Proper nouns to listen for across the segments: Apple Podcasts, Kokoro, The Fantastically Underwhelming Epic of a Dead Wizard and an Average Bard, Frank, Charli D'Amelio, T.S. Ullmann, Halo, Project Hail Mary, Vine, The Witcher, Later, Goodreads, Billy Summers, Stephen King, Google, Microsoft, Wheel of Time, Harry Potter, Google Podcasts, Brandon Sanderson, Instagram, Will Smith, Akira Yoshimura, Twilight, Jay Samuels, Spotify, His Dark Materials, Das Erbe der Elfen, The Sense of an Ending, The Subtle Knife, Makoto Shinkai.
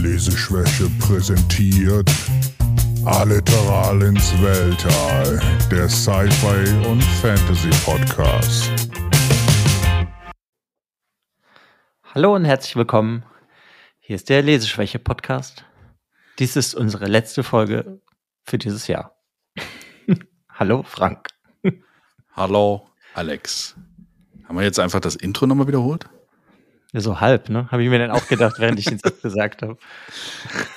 Leseschwäche präsentiert Aliteral ins Weltall, der Sci-Fi- und Fantasy-Podcast. Hallo und herzlich willkommen. Hier ist der Leseschwäche-Podcast. Dies ist unsere letzte Folge für dieses Jahr. Hallo Frank. Hallo Alex. Haben wir jetzt einfach das Intro nochmal wiederholt? Ja, so halb, ne? Habe ich mir dann auch gedacht, während ich den Satz gesagt habe.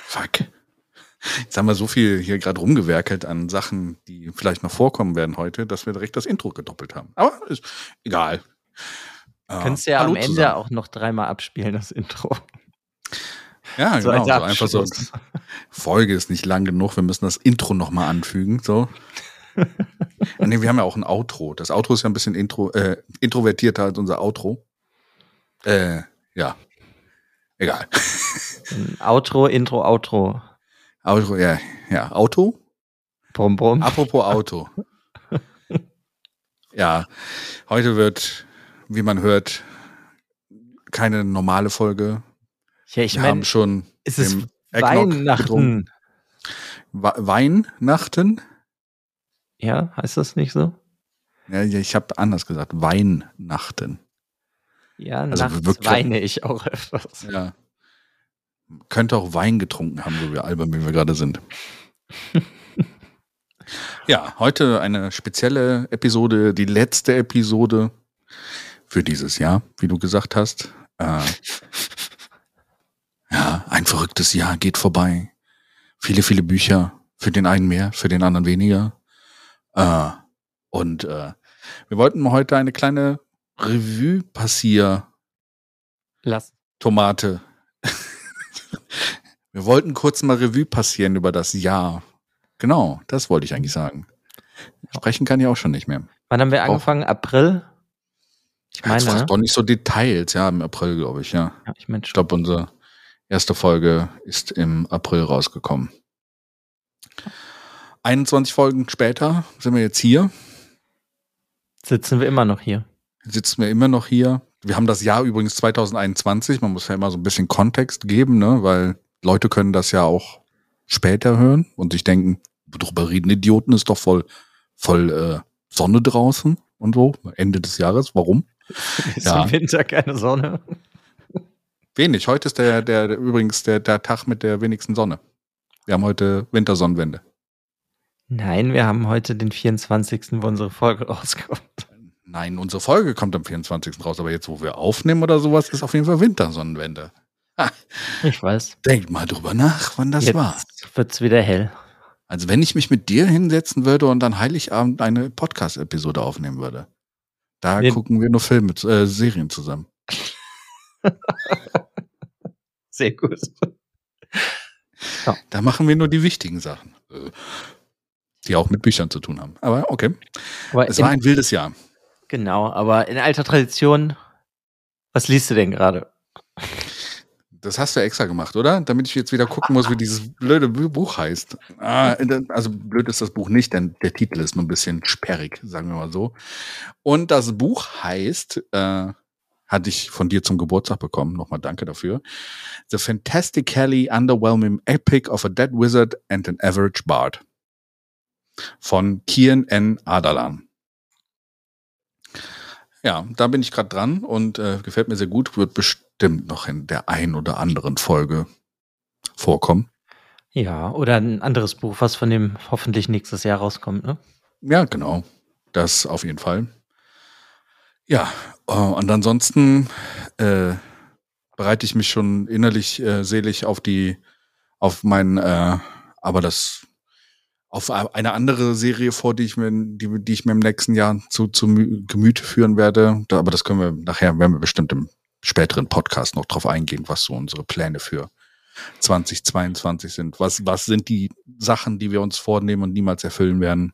Fuck. Jetzt haben wir so viel hier gerade rumgewerkelt an Sachen, die vielleicht noch vorkommen werden heute, dass wir direkt das Intro gedoppelt haben. Aber ist egal. Könntest du ja am Ende zusammen auch noch dreimal abspielen, das Intro. Ja, so genau. So einfach so. Folge ist nicht lang genug, wir müssen das Intro nochmal anfügen. So. Nee, wir haben ja auch ein Outro. Das Outro ist ja ein bisschen introvertierter als unser Outro. Ja. Egal. Outro, Intro, Outro. Outro, ja. Auto? Brumm, brumm. Apropos Auto. Ja, heute wird, wie man hört, keine normale Folge. Ja, ich meine, haben schon ist es Weihnachten. Weihnachten? Ja, heißt das nicht so? Ja, ich habe anders gesagt. Weihnachten. Ja, also nachts weine ich auch öfters. Ja. Könnte auch Wein getrunken haben, so wie albern wir gerade sind. Ja, heute eine spezielle Episode, die letzte Episode für dieses Jahr, wie du gesagt hast. Ja, ein verrücktes Jahr geht vorbei. Viele, viele Bücher, für den einen mehr, für den anderen weniger. Und wir wollten heute eine kleine Revue passieren. Lass. Tomate. Wir wollten kurz mal Revue passieren über das Jahr. Genau, das wollte ich eigentlich sagen. Sprechen kann ich auch schon nicht mehr. Wann haben wir angefangen? April? Ich meine, das war doch nicht so Details. Ja, im April, glaube ich, ja. Ja, ich meine schon. Ich glaube, unsere erste Folge ist im April rausgekommen. 21 Folgen später sind wir jetzt hier. Sitzen wir immer noch hier. Wir haben das Jahr übrigens 2021. Man muss ja immer so ein bisschen Kontext geben, ne? Weil Leute können das ja auch später hören und sich denken, drüber reden Idioten, ist doch voll Sonne draußen und so. Ende des Jahres, warum? Ist ja im Winter keine Sonne. Wenig. Heute ist der Tag mit der wenigsten Sonne. Wir haben heute Wintersonnenwende. Nein, wir haben heute den 24., wo unsere Folge rauskommt. Nein, unsere Folge kommt am 24. raus, aber jetzt, wo wir aufnehmen oder sowas, ist auf jeden Fall Wintersonnenwende. Ha. Ich weiß. Denkt mal drüber nach, wann das jetzt war. Jetzt wird's wieder hell. Also wenn ich mich mit dir hinsetzen würde und an Heiligabend eine Podcast-Episode aufnehmen würde, da gucken wir nur Filme, Serien zusammen. Sehr gut. Ja. Da machen wir nur die wichtigen Sachen, die auch mit Büchern zu tun haben. Aber okay, es war ein wildes Jahr. Genau, aber in alter Tradition, was liest du denn gerade? Das hast du ja extra gemacht, oder? Damit ich jetzt wieder gucken muss, wie dieses blöde Buch heißt. Also blöd ist das Buch nicht, denn der Titel ist nur ein bisschen sperrig, sagen wir mal so. Und das Buch heißt, hatte ich von dir zum Geburtstag bekommen, nochmal danke dafür, The Fantastically Underwhelming Epic of a Dead Wizard and an Average Bard von Kian N. Adalan. Ja, da bin ich gerade dran und gefällt mir sehr gut. Wird bestimmt noch in der ein oder anderen Folge vorkommen. Ja, oder ein anderes Buch, was von dem hoffentlich nächstes Jahr rauskommt, ne? Ja, genau. Das auf jeden Fall. Ja, und ansonsten bereite ich mich schon innerlich, seelisch auf eine andere Serie vor, die ich mir im nächsten Jahr zu Gemüte führen werde. Aber das können wir nachher, werden wir bestimmt im späteren Podcast noch drauf eingehen, was so unsere Pläne für 2022 sind. Was sind die Sachen, die wir uns vornehmen und niemals erfüllen werden?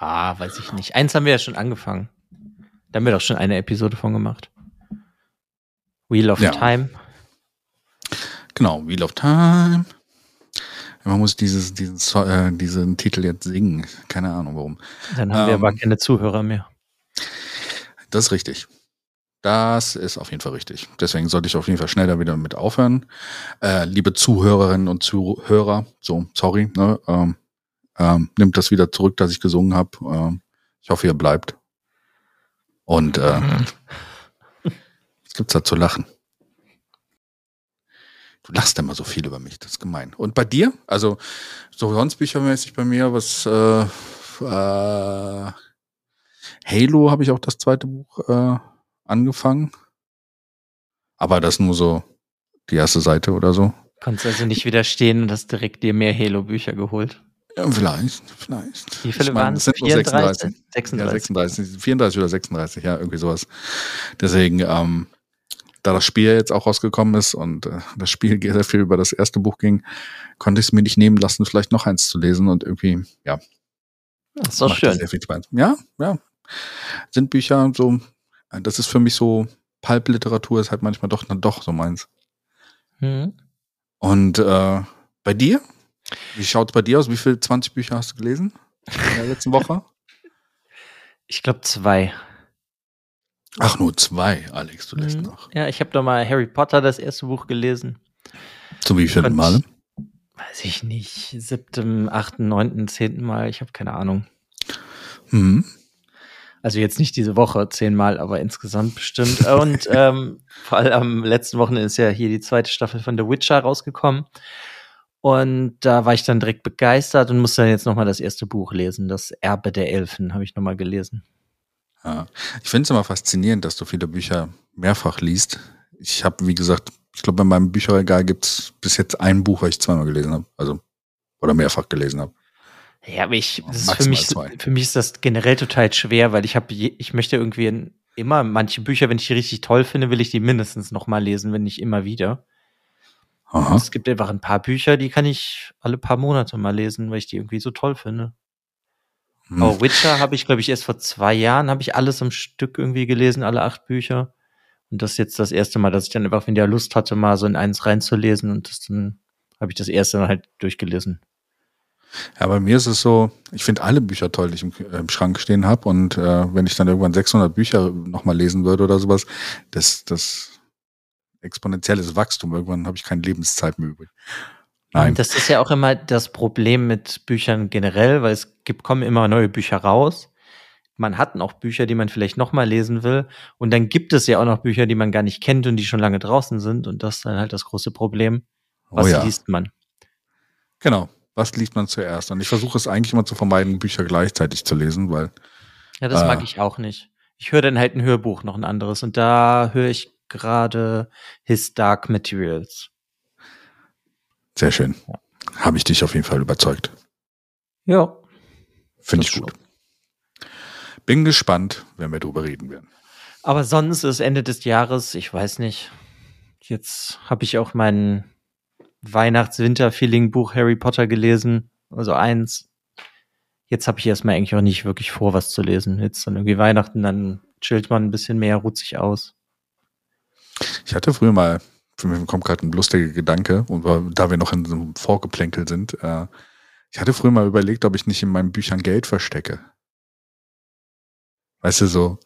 Ja, weiß ich nicht. Eins haben wir ja schon angefangen. Da haben wir doch schon eine Episode von gemacht. Wheel of Time. Genau, Wheel of Time. Man muss diesen Titel jetzt singen. Keine Ahnung, warum. Dann haben wir aber keine Zuhörer mehr. Das ist richtig. Das ist auf jeden Fall richtig. Deswegen sollte ich auf jeden Fall schneller wieder mit aufhören. Liebe Zuhörerinnen und Zuhörer, so, sorry, ne, nimmt das wieder zurück, dass ich gesungen habe. Ich hoffe, ihr bleibt. Und was gibt's da zu lachen? Du lachst immer so viel über mich, das ist gemein. Und bei dir? Also, so sonst büchermäßig bei mir, was Halo habe ich auch das zweite Buch angefangen. Aber das nur so die erste Seite oder so. Konntest also nicht widerstehen und hast direkt dir mehr Halo-Bücher geholt? Ja, vielleicht. Wie viele waren es? 34? 36. 34 oder 36, ja, irgendwie sowas. Deswegen, da das Spiel jetzt auch rausgekommen ist und das Spiel sehr viel über das erste Buch ging, konnte ich es mir nicht nehmen lassen, vielleicht noch eins zu lesen und irgendwie, ja. Das ist doch schön. Sehr viel Spaß. Ja, ja. Sind Bücher so. Das ist für mich so, Pulp-Literatur ist halt manchmal doch so meins. Mhm. Und bei dir? Wie schaut es bei dir aus? Wie viele 20 Bücher hast du gelesen in der letzten Woche? Ich glaube 2. Ach, nur 2, Alex, du lässt noch. Ja, ich habe doch mal Harry Potter, das erste Buch, gelesen. Zu wie vielen Mal? Weiß ich nicht, 7., 8., 9., 10. Mal, ich habe keine Ahnung. Mhm. Also jetzt nicht diese Woche 10 Mal, aber insgesamt bestimmt. Und vor allem am letzten Wochenende ist ja hier die 2. Staffel von The Witcher rausgekommen. Und da war ich dann direkt begeistert und musste dann jetzt nochmal das erste Buch lesen. Das Erbe der Elfen habe ich nochmal gelesen. Ja. Ich finde es immer faszinierend, dass du viele Bücher mehrfach liest. Ich habe, wie gesagt, ich glaube, in meinem Bücherregal gibt es bis jetzt ein Buch, was ich 2 Mal gelesen habe. Also, oder mehrfach gelesen habe. Ja, aber für mich ist das generell total schwer, weil ich möchte irgendwie immer manche Bücher, wenn ich die richtig toll finde, will ich die mindestens nochmal lesen, wenn nicht immer wieder. Es gibt einfach ein paar Bücher, die kann ich alle paar Monate mal lesen, weil ich die irgendwie so toll finde. Aber Witcher habe ich, glaube ich, erst vor 2 Jahren, habe ich alles am Stück irgendwie gelesen, alle 8 Bücher. Und das ist jetzt das erste Mal, dass ich dann einfach wieder Lust hatte, mal so in eins reinzulesen, und das dann habe ich das erste dann halt durchgelesen. Ja, bei mir ist es so, ich finde alle Bücher toll, die ich im Schrank stehen habe, und wenn ich dann irgendwann 600 Bücher nochmal lesen würde oder sowas, das exponentielles Wachstum, irgendwann habe ich keine Lebenszeit mehr übrig. Nein. Das ist ja auch immer das Problem mit Büchern generell, weil es kommen immer neue Bücher raus. Man hat auch Bücher, die man vielleicht nochmal lesen will, und dann gibt es ja auch noch Bücher, die man gar nicht kennt und die schon lange draußen sind, und das ist dann halt das große Problem. Was liest man? Genau. Was liest man zuerst? Und ich versuche es eigentlich immer zu vermeiden, Bücher gleichzeitig zu lesen, weil... Ja, das mag ich auch nicht. Ich höre dann halt ein Hörbuch, noch ein anderes. Und da höre ich gerade His Dark Materials. Sehr schön. Ja. Habe ich dich auf jeden Fall überzeugt. Ja. Finde ich gut. Schon. Bin gespannt, wenn wir drüber reden werden. Aber sonst ist Ende des Jahres, ich weiß nicht, jetzt habe ich auch meinen Weihnachts-Winter-Feeling-Buch Harry Potter gelesen, also 1. Jetzt habe ich erstmal eigentlich auch nicht wirklich vor, was zu lesen. Jetzt dann irgendwie Weihnachten, dann chillt man ein bisschen mehr, ruht sich aus. Ich hatte früher mal, für mich kommt gerade ein lustiger Gedanke, und da wir noch in so einem Vorgeplänkel sind, ich hatte früher mal überlegt, ob ich nicht in meinen Büchern Geld verstecke. Weißt du, so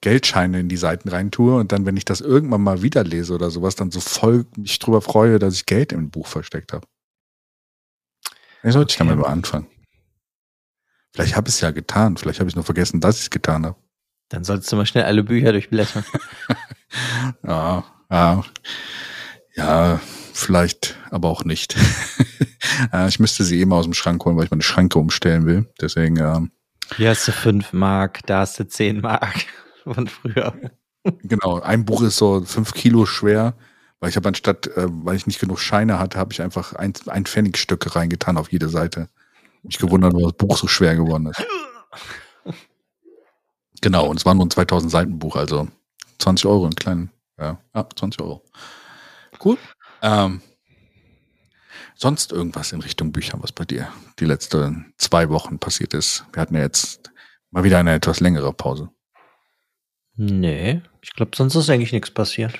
Geldscheine in die Seiten rein tue, und dann, wenn ich das irgendwann mal wieder lese oder sowas, dann so voll mich drüber freue, dass ich Geld im Buch versteckt habe. Vielleicht sollte ich damit mal anfangen. Vielleicht habe ich es ja getan, vielleicht habe ich nur vergessen, dass ich es getan habe. Dann solltest du mal schnell alle Bücher durchblättern. Ja, vielleicht, aber auch nicht. Ich müsste sie immer aus dem Schrank holen, weil ich meine Schranke umstellen will. Deswegen, hier hast du 5 Mark, da hast du 10 Mark. Von früher. Genau, ein Buch ist so 5 Kilo schwer, weil ich habe anstatt, weil ich nicht genug Scheine hatte, habe ich einfach ein Pfennigstücke reingetan auf jede Seite. Mich gewundert, weil das Buch so schwer geworden ist. Genau, und es war nur ein 2000 Seiten Buch, also 20 Euro in kleinen, ja, 20 Euro. Cool. Sonst irgendwas in Richtung Büchern, was bei dir die letzten 2 Wochen passiert ist? Wir hatten ja jetzt mal wieder eine etwas längere Pause. Nee, ich glaube, sonst ist eigentlich nichts passiert.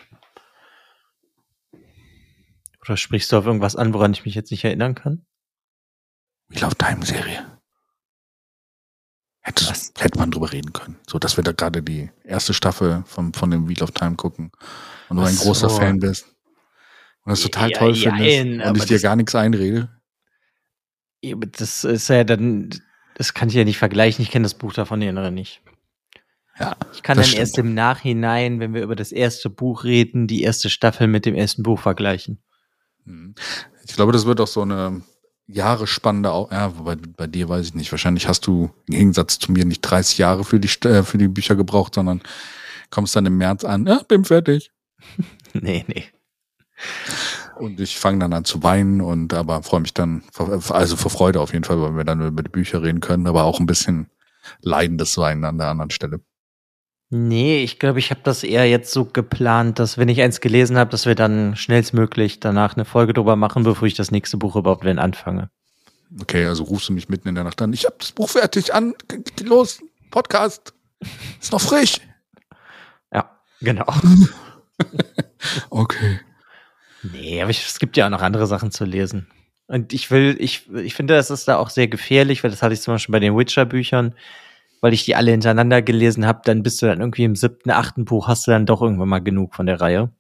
Oder sprichst du auf irgendwas an, woran ich mich jetzt nicht erinnern kann? Wheel of Time-Serie. Hättest hätte man drüber reden können. So, dass wir da gerade die erste Staffel von dem Wheel of Time gucken und du ein großer Fan bist und das total toll findest und ich dir gar nichts einrede. Das ist ja dann, das kann ich ja nicht vergleichen. Ich kenne das Buch davon oder nicht. Ja, ich kann dann stimmt. Erst im Nachhinein, wenn wir über das erste Buch reden, die erste Staffel mit dem ersten Buch vergleichen. Ich glaube, das wird auch so eine Jahre spannende, ja, wobei bei dir weiß ich nicht, wahrscheinlich hast du im Gegensatz zu mir nicht 30 Jahre für die Bücher gebraucht, sondern kommst dann im März an, ja, bin fertig. Nee. Und ich fange dann an zu weinen und aber freue mich dann, also vor Freude auf jeden Fall, weil wir dann über die Bücher reden können, aber auch ein bisschen leidendes Weinen an der anderen Stelle. Nee, ich glaube, ich habe das eher jetzt so geplant, dass wenn ich eins gelesen habe, dass wir dann schnellstmöglich danach eine Folge drüber machen, bevor ich das nächste Buch überhaupt anfange. Okay, also rufst du mich mitten in der Nacht an. Ich habe das Buch fertig, an, los, Podcast, ist noch frisch. Ja, genau. Okay. Nee, aber es gibt ja auch noch andere Sachen zu lesen. Und ich finde, das ist da auch sehr gefährlich, weil das hatte ich zum Beispiel bei den Witcher-Büchern, weil ich die alle hintereinander gelesen habe, dann bist du dann irgendwie im 7., 8. Buch, hast du dann doch irgendwann mal genug von der Reihe.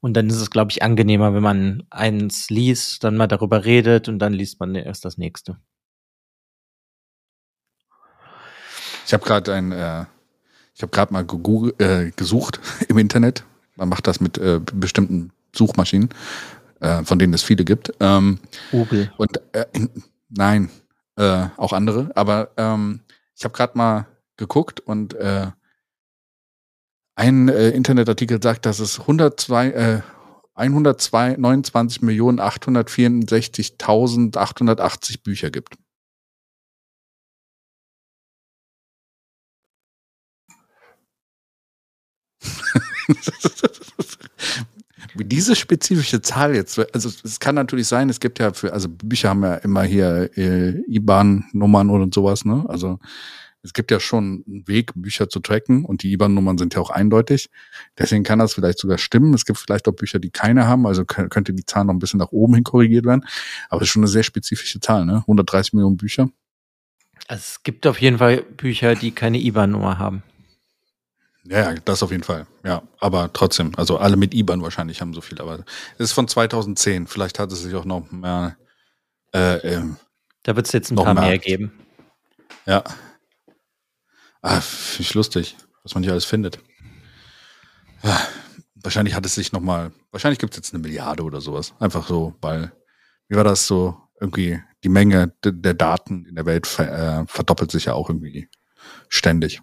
Und dann ist es, glaube ich, angenehmer, wenn man eins liest, dann mal darüber redet und dann liest man erst das nächste. Ich habe gerade mal gesucht im Internet. Man macht das mit bestimmten Suchmaschinen, von denen es viele gibt. Google. Nein. Auch andere, aber ich habe gerade mal geguckt und ein Internetartikel sagt, dass es 129.864.880 Bücher gibt. Diese spezifische Zahl jetzt, also es kann natürlich sein, es gibt ja für, also Bücher haben ja immer hier IBAN-Nummern und sowas, ne? Also es gibt ja schon einen Weg, Bücher zu tracken und die IBAN-Nummern sind ja auch eindeutig. Deswegen kann das vielleicht sogar stimmen. Es gibt vielleicht auch Bücher, die keine haben, also könnte die Zahl noch ein bisschen nach oben hin korrigiert werden. Aber es ist schon eine sehr spezifische Zahl, ne? 130 Millionen Bücher. Also es gibt auf jeden Fall Bücher, die keine IBAN-Nummer haben. Ja, das auf jeden Fall. Ja, aber trotzdem, also alle mit IBAN wahrscheinlich haben so viel, aber es ist von 2010. Vielleicht hat es sich auch noch mehr. Da wird es jetzt ein paar mehr geben. Ja. Ah, finde ich lustig, was man hier alles findet. Ja, wahrscheinlich hat es sich noch mal. Wahrscheinlich gibt es jetzt 1 Milliarde oder sowas. Einfach so, weil wie war das so? Irgendwie die Menge der Daten in der Welt verdoppelt sich ja auch irgendwie ständig.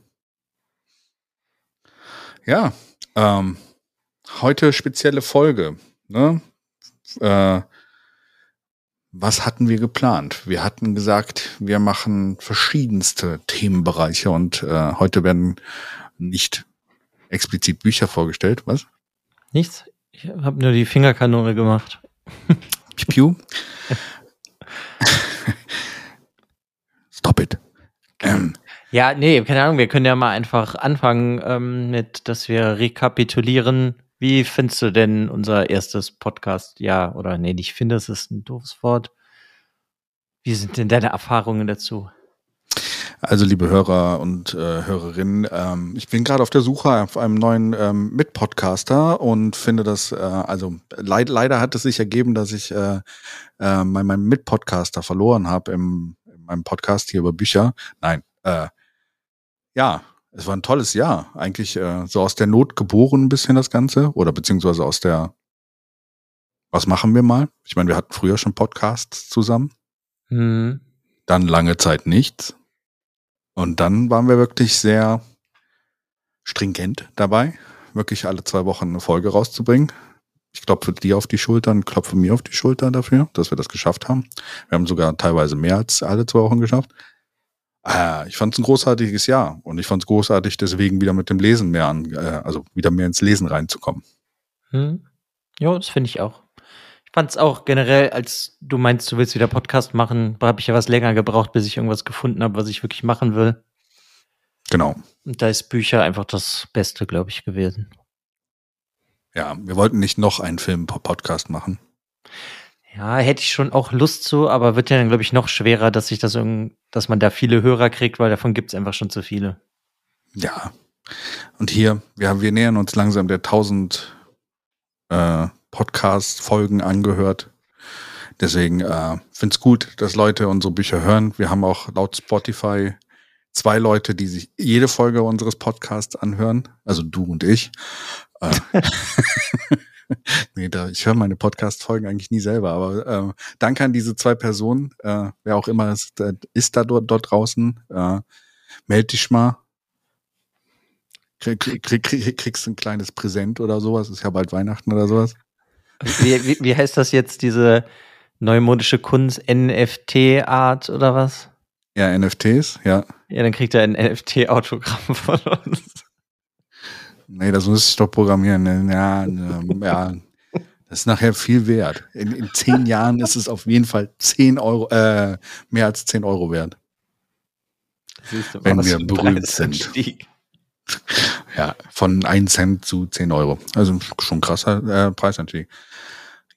Ja, heute spezielle Folge. Ne? Was hatten wir geplant? Wir hatten gesagt, wir machen verschiedenste Themenbereiche und heute werden nicht explizit Bücher vorgestellt. Was? Nichts. Ich habe nur die Fingerkanone gemacht. Piu. Stop it. Ja, nee, keine Ahnung, wir können ja mal einfach anfangen mit, dass wir rekapitulieren. Wie findest du denn unser erstes Podcast? Ja, oder nee, ich finde, das ist ein doofes Wort. Wie sind denn deine Erfahrungen dazu? Also, liebe Hörer und Hörerinnen, ich bin gerade auf der Suche nach einem neuen Mitpodcaster und finde das, also leider hat es sich ergeben, dass ich meinen Mitpodcaster verloren habe in meinem Podcast hier über Bücher. Nein, ja, es war ein tolles Jahr. Eigentlich so aus der Not geboren ein bisschen das Ganze oder beziehungsweise aus der was machen wir mal? Ich meine, wir hatten früher schon Podcasts zusammen. Mhm. Dann lange Zeit nichts. Und dann waren wir wirklich sehr stringent dabei, wirklich alle 2 Wochen eine Folge rauszubringen. Ich klopfe dir auf die Schulter und klopfe mir auf die Schulter dafür, dass wir das geschafft haben. Wir haben sogar teilweise mehr als alle 2 Wochen geschafft. Ich fand es ein großartiges Jahr und ich fand es großartig, deswegen wieder mit dem Lesen mehr also wieder mehr ins Lesen reinzukommen. Hm. Ja, das finde ich auch. Ich fand es auch generell, als du meinst, du willst wieder Podcast machen, habe ich ja was länger gebraucht, bis ich irgendwas gefunden habe, was ich wirklich machen will. Genau. Und da ist Bücher einfach das Beste, glaube ich, gewesen. Ja, wir wollten nicht noch einen Film-Podcast machen. Ja, hätte ich schon auch Lust zu, aber wird ja dann, glaube ich, noch schwerer, dass man da viele Hörer kriegt, weil davon gibt es einfach schon zu viele. Ja. Und hier, wir nähern uns langsam der 1000 Podcast-Folgen angehört. Deswegen finde es gut, dass Leute unsere Bücher hören. Wir haben auch laut Spotify 2 Leute, die sich jede Folge unseres Podcasts anhören. Also du und ich. Nee, ich höre meine Podcast-Folgen eigentlich nie selber, aber danke an diese 2 Personen. Wer auch immer ist da dort draußen. Meld dich mal. Kriegst ein kleines Präsent oder sowas. Ist ja bald Weihnachten oder sowas. Wie heißt das jetzt, diese neumodische Kunst? NFT-Art oder was? Ja, NFTs, ja. Ja, dann kriegt er ein NFT-Autogramm von uns. Nee, das muss ich doch programmieren. Ja, das ist nachher viel wert. In 10 Jahren ist es auf jeden Fall 10 Euro, mehr als 10 Euro wert. Siehst du, wenn wir berühmt sind. Ja, von 1 Cent zu 10 Euro. Also schon krasser Preisanstieg.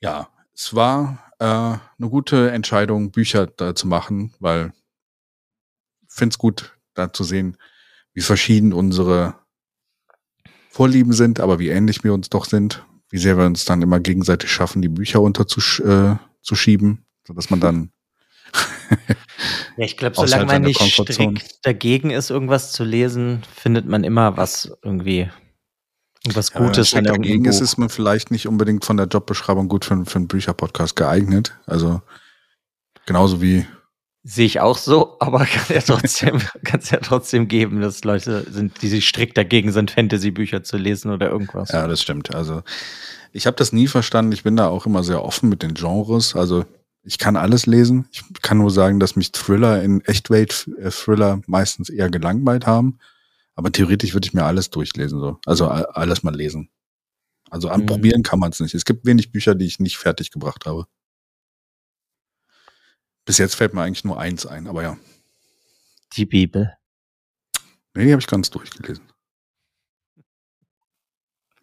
Ja, es war eine gute Entscheidung, Bücher da zu machen, weil ich finde es gut, da zu sehen, wie verschieden unsere Vorlieben sind, aber wie ähnlich wir uns doch sind, wie sehr wir uns dann immer gegenseitig schaffen, die Bücher unterzuschieben, sodass man dann ja, ich glaube, solange man nicht strikt dagegen ist, irgendwas zu lesen, findet man immer was irgendwie, irgendwas Gutes. Wenn man dagegen ist, ist man vielleicht nicht unbedingt von der Jobbeschreibung gut für einen Bücherpodcast geeignet. Also genauso wie... Sehe ich auch so, aber kann es ja trotzdem geben, dass Leute sind, die sich strikt dagegen sind, Fantasy-Bücher zu lesen oder irgendwas. Ja, das stimmt. Also ich habe das nie verstanden. Ich bin da auch immer sehr offen mit den Genres. Also ich kann alles lesen. Ich kann nur sagen, dass mich Thriller in Echtwelt-Thriller meistens eher gelangweilt haben. Aber theoretisch würde ich mir alles durchlesen. So. Also alles mal lesen. Also anprobieren kann man es nicht. Es gibt wenig Bücher, die ich nicht fertig gebracht habe. Bis jetzt fällt mir eigentlich nur eins ein, aber ja. Die Bibel. Nee, die habe ich ganz durchgelesen.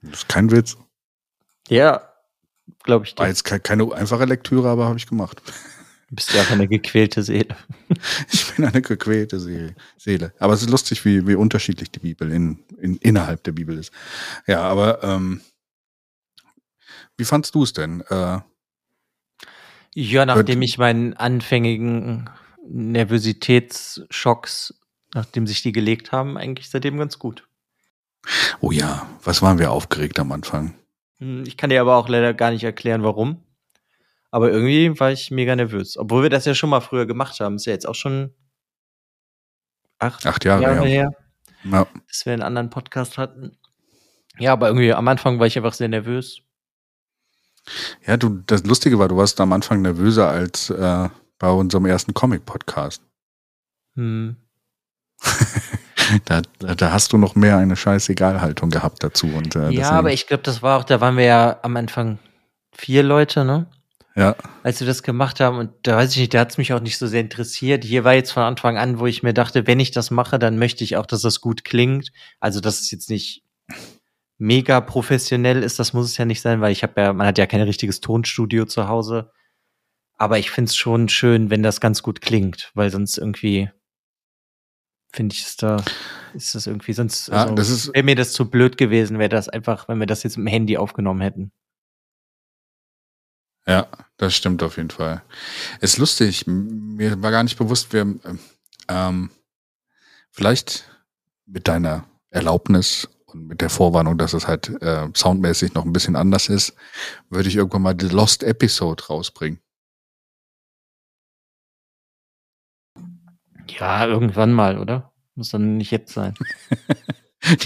Das ist kein Witz. Ja, glaube ich. War jetzt keine einfache Lektüre, aber habe ich gemacht. Du bist ja auch eine gequälte Seele. Ich bin eine gequälte Seele. Aber es ist lustig, wie unterschiedlich die Bibel innerhalb der Bibel ist. Ja, aber wie fandst du es denn? Ja, nachdem ich meinen anfängigen Nervositätsschocks, nachdem sich die gelegt haben, eigentlich seitdem ganz gut. Oh ja, was waren wir aufgeregt am Anfang? Ich kann dir aber auch leider gar nicht erklären, warum. Aber irgendwie war ich mega nervös. Obwohl wir das ja schon mal früher gemacht haben. Ist ja jetzt auch schon 8 Jahre her, ja. Dass wir einen anderen Podcast hatten. Ja, aber irgendwie am Anfang war ich einfach sehr nervös. Ja, das Lustige war, du warst am Anfang nervöser als bei unserem ersten Comic-Podcast. Da hast du noch mehr eine Scheiß-Egal-Haltung gehabt dazu. Und, ja, aber ich glaube, das war auch, da waren wir ja am Anfang 4 Leute, ne? Ja. Als wir das gemacht haben, und da weiß ich nicht, da hat es mich auch nicht so sehr interessiert. Hier war jetzt von Anfang an, wo ich mir dachte, wenn ich das mache, dann möchte ich auch, dass das gut klingt. Also, das ist jetzt nicht mega professionell ist, das muss es ja nicht sein, weil man hat ja kein richtiges Tonstudio zu Hause. Aber ich find's schon schön, wenn das ganz gut klingt, weil sonst irgendwie finde ich es da, ist das irgendwie sonst, ja, also, wäre mir das zu blöd gewesen, wäre das einfach, wenn wir das jetzt mit dem Handy aufgenommen hätten. Ja, das stimmt auf jeden Fall. Ist lustig, mir war gar nicht bewusst, wir vielleicht mit deiner Erlaubnis und mit der Vorwarnung, dass es halt soundmäßig noch ein bisschen anders ist, würde ich irgendwann mal The Lost Episode rausbringen. Ja, irgendwann mal, oder? Muss dann nicht jetzt sein.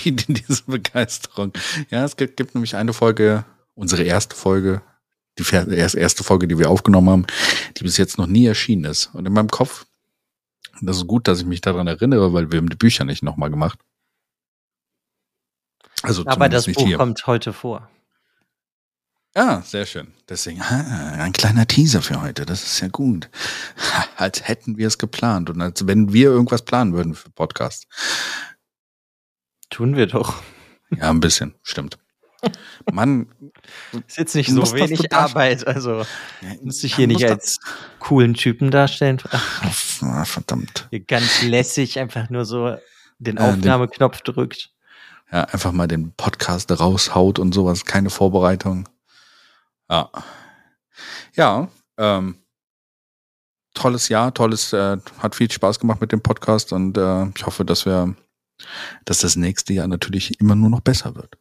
Diese Begeisterung. Ja, es gibt nämlich eine Folge, unsere erste Folge, die erste Folge, die wir aufgenommen haben, die bis jetzt noch nie erschienen ist. Und in meinem Kopf, das ist gut, dass ich mich daran erinnere, weil wir haben die Bücher nicht nochmal gemacht. Also aber das Buch kommt heute vor. Ah, sehr schön. Deswegen ein kleiner Teaser für heute. Das ist ja gut. Als hätten wir es geplant und als wenn wir irgendwas planen würden für Podcasts. Tun wir doch. Ja, ein bisschen. Stimmt. Mann. Ist jetzt nicht so wenig Arbeit, also musst dich hier nicht als coolen Typen darstellen. Ach, verdammt. Hier ganz lässig einfach nur so den Aufnahmeknopf drückt. Ja, einfach mal den Podcast raushaut und sowas. Keine Vorbereitung. Ja. Ja, tolles Jahr, hat viel Spaß gemacht mit dem Podcast und ich hoffe, dass das nächste Jahr natürlich immer nur noch besser wird.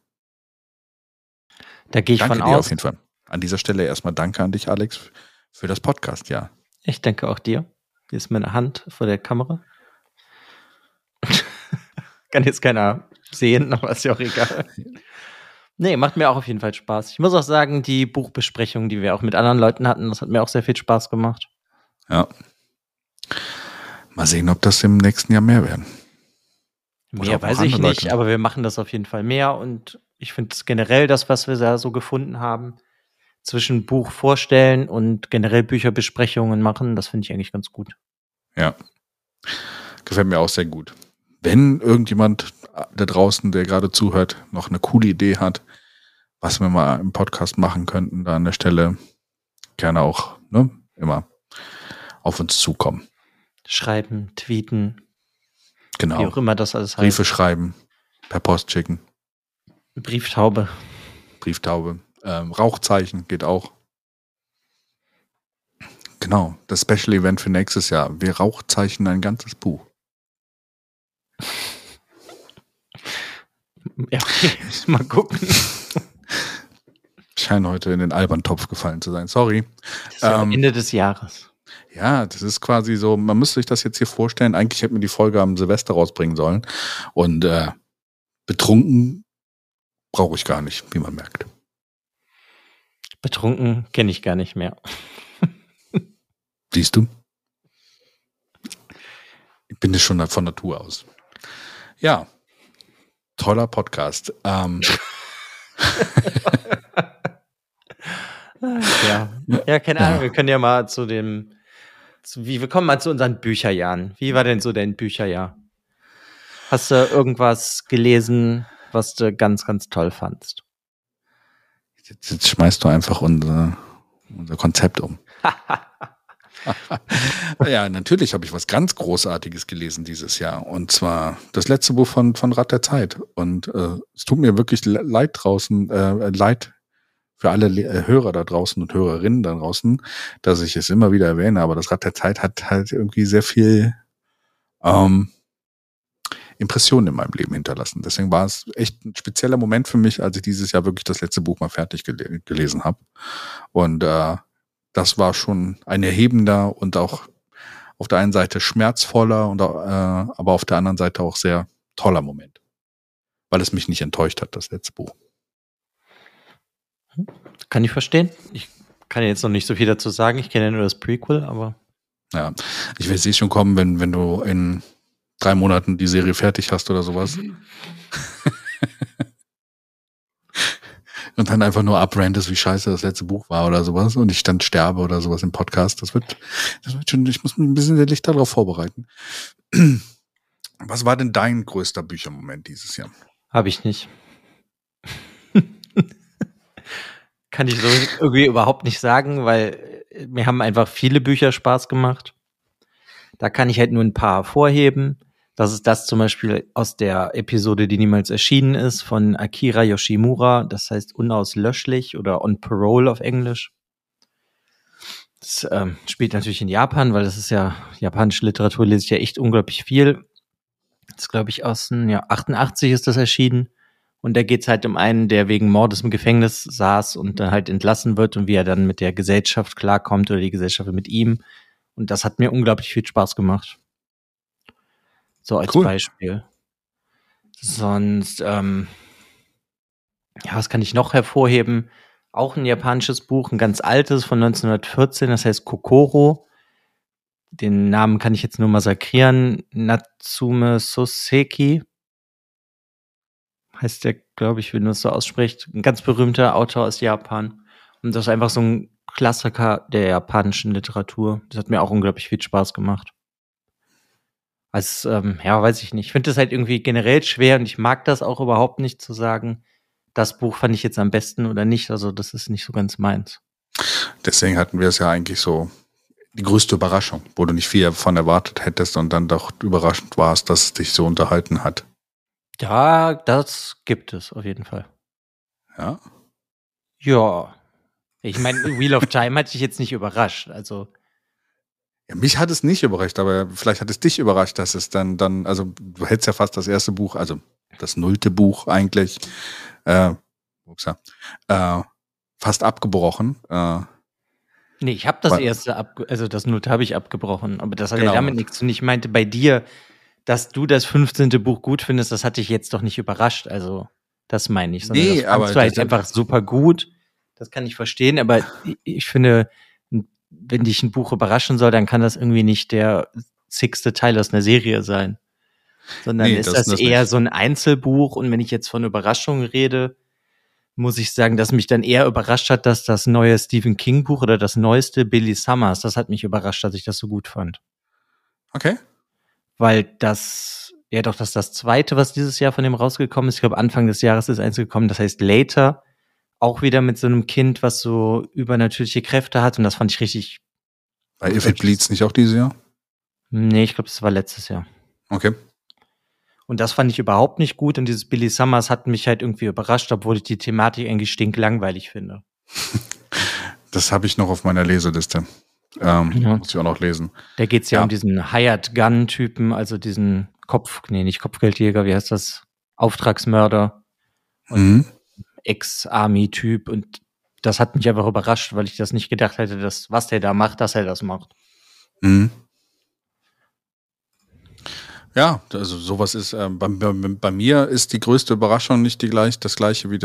Da gehe ich von aus. Danke dir auf jeden Fall. An dieser Stelle erstmal danke an dich, Alex, für das Podcast, ja. Ich danke auch dir. Hier ist meine Hand vor der Kamera. Kann jetzt keiner sehen, aber ist ja auch egal. Nee, macht mir auch auf jeden Fall Spaß. Ich muss auch sagen, die Buchbesprechung, die wir auch mit anderen Leuten hatten, das hat mir auch sehr viel Spaß gemacht. Ja. Mal sehen, ob das im nächsten Jahr mehr werden. Mehr weiß ich nicht, aber wir machen das auf jeden Fall mehr und ich finde generell das, was wir da so gefunden haben, zwischen Buch vorstellen und generell Bücherbesprechungen machen, das finde ich eigentlich ganz gut. Ja, gefällt mir auch sehr gut. Wenn irgendjemand da draußen, der gerade zuhört, noch eine coole Idee hat, was wir mal im Podcast machen könnten, da an der Stelle gerne auch, ne, immer auf uns zukommen. Schreiben, tweeten. Genau. Wie auch immer das alles heißt. Briefe schreiben, per Post schicken. Brieftaube. Rauchzeichen geht auch. Genau, das Special Event für nächstes Jahr. Wir rauchzeichnen ein ganzes Buch. Ja, okay. Mal gucken. Scheint heute in den Alberntopf gefallen zu sein. Sorry. Das ist am Ende des Jahres. Ja, das ist quasi so, man müsste sich das jetzt hier vorstellen. Eigentlich hätten wir die Folge am Silvester rausbringen sollen. Und betrunken brauche ich gar nicht, wie man merkt. Betrunken kenne ich gar nicht mehr. Siehst du? Ich bin das schon von Natur aus. Ja, toller Podcast. Ja, keine Ahnung, wir können ja mal wir kommen mal zu unseren Bücherjahren. Wie war denn so dein Bücherjahr? Hast du irgendwas gelesen, was du ganz, ganz toll fandst? Jetzt schmeißt du einfach unser Konzept um. Ja, natürlich habe ich was ganz Großartiges gelesen dieses Jahr. Und zwar das letzte Buch von Rad der Zeit. Und es tut mir wirklich leid draußen, leid für alle Hörer da draußen und Hörerinnen da draußen, dass ich es immer wieder erwähne. Aber das Rad der Zeit hat halt irgendwie sehr viel Impressionen in meinem Leben hinterlassen. Deswegen war es echt ein spezieller Moment für mich, als ich dieses Jahr wirklich das letzte Buch mal fertig gelesen habe. Und das war schon ein erhebender und auch auf der einen Seite schmerzvoller, und aber auf der anderen Seite auch sehr toller Moment. Weil es mich nicht enttäuscht hat, das letzte Buch. Kann ich verstehen. Ich kann jetzt noch nicht so viel dazu sagen. Ich kenne ja nur das Prequel, aber... Ja, ich will es schon kommen, wenn du in 3 Monaten die Serie fertig hast oder sowas. Und dann einfach nur abrantest, wie scheiße das letzte Buch war oder sowas. Und ich dann sterbe oder sowas im Podcast. Das wird schon, ich muss mich ein bisschen Licht darauf vorbereiten. Was war denn dein größter Büchermoment dieses Jahr? Habe ich nicht. Kann ich so irgendwie überhaupt nicht sagen, weil mir haben einfach viele Bücher Spaß gemacht. Da kann ich halt nur ein paar hervorheben. Das ist das zum Beispiel aus der Episode, die niemals erschienen ist, von Akira Yoshimura. Das heißt Unauslöschlich oder On Parole auf Englisch. Das spielt natürlich in Japan, weil das ist ja, japanische Literatur lese ich ja echt unglaublich viel. Das glaube ich aus dem Jahr 88 ist das erschienen. Und da geht es halt um einen, der wegen Mordes im Gefängnis saß und dann halt entlassen wird und wie er dann mit der Gesellschaft klarkommt oder die Gesellschaft mit ihm. Und das hat mir unglaublich viel Spaß gemacht. So als cool. Beispiel. Sonst, ja, was kann ich noch hervorheben? Auch ein japanisches Buch, ein ganz altes von 1914, das heißt Kokoro. Den Namen kann ich jetzt nur massakrieren. Natsume Soseki. Heißt der, glaube ich, wenn man es so ausspricht. Ein ganz berühmter Autor aus Japan. Und das ist einfach so ein Klassiker der japanischen Literatur. Das hat mir auch unglaublich viel Spaß gemacht. Also, ja, weiß ich nicht. Ich finde das halt irgendwie generell schwer und ich mag das auch überhaupt nicht zu sagen, das Buch fand ich jetzt am besten oder nicht. Also das ist nicht so ganz meins. Deswegen hatten wir es ja eigentlich so, die größte Überraschung, wo du nicht viel davon erwartet hättest und dann doch überraschend warst, dass es dich so unterhalten hat. Ja, das gibt es auf jeden Fall. Ja? Ja. Ich meine, Wheel of Time hat dich jetzt nicht überrascht, also. Ja, mich hat es nicht überrascht, aber vielleicht hat es dich überrascht, dass es dann, also du hättest ja fast das erste Buch, also das 0. Buch eigentlich, fast abgebrochen. Nee, ich habe das erste also das 0. habe ich abgebrochen, aber das hat ja damit nichts zu tun. Ich meinte bei dir, dass du das 15. Buch gut findest, das hat dich jetzt doch nicht überrascht, also das meine ich. Sondern nee, das aber das ist einfach super gut. Das kann ich verstehen, aber ich finde, wenn dich ein Buch überraschen soll, dann kann das irgendwie nicht der 6. Teil aus einer Serie sein. Sondern nee, ist das eher nicht so ein Einzelbuch. Und wenn ich jetzt von Überraschungen rede, muss ich sagen, dass mich dann eher überrascht hat, dass das neue Stephen King Buch oder das neueste Billy Summers, das hat mich überrascht, dass ich das so gut fand. Okay. Weil das, ja doch, dass das 2., was dieses Jahr von dem rausgekommen ist, ich glaube Anfang des Jahres ist eins gekommen, das heißt Later. Auch wieder mit so einem Kind, was so übernatürliche Kräfte hat. Und das fand ich richtig. Bei If It Bleeds nicht auch dieses Jahr? Nee, ich glaube, das war letztes Jahr. Okay. Und das fand ich überhaupt nicht gut. Und dieses Billy Summers hat mich halt irgendwie überrascht, obwohl ich die Thematik eigentlich stinklangweilig finde. Das habe ich noch auf meiner Leseliste. Ja. Muss ich auch noch lesen. Da geht es ja um diesen Hired-Gun-Typen, also diesen Kopfgeldjäger, wie heißt das? Auftragsmörder. Mhm. Ex-Army-Typ, und das hat mich einfach überrascht, weil ich das nicht gedacht hätte, dass was der da macht, dass er das macht. Mhm. Ja, also sowas ist, bei mir ist die größte Überraschung nicht das gleiche wie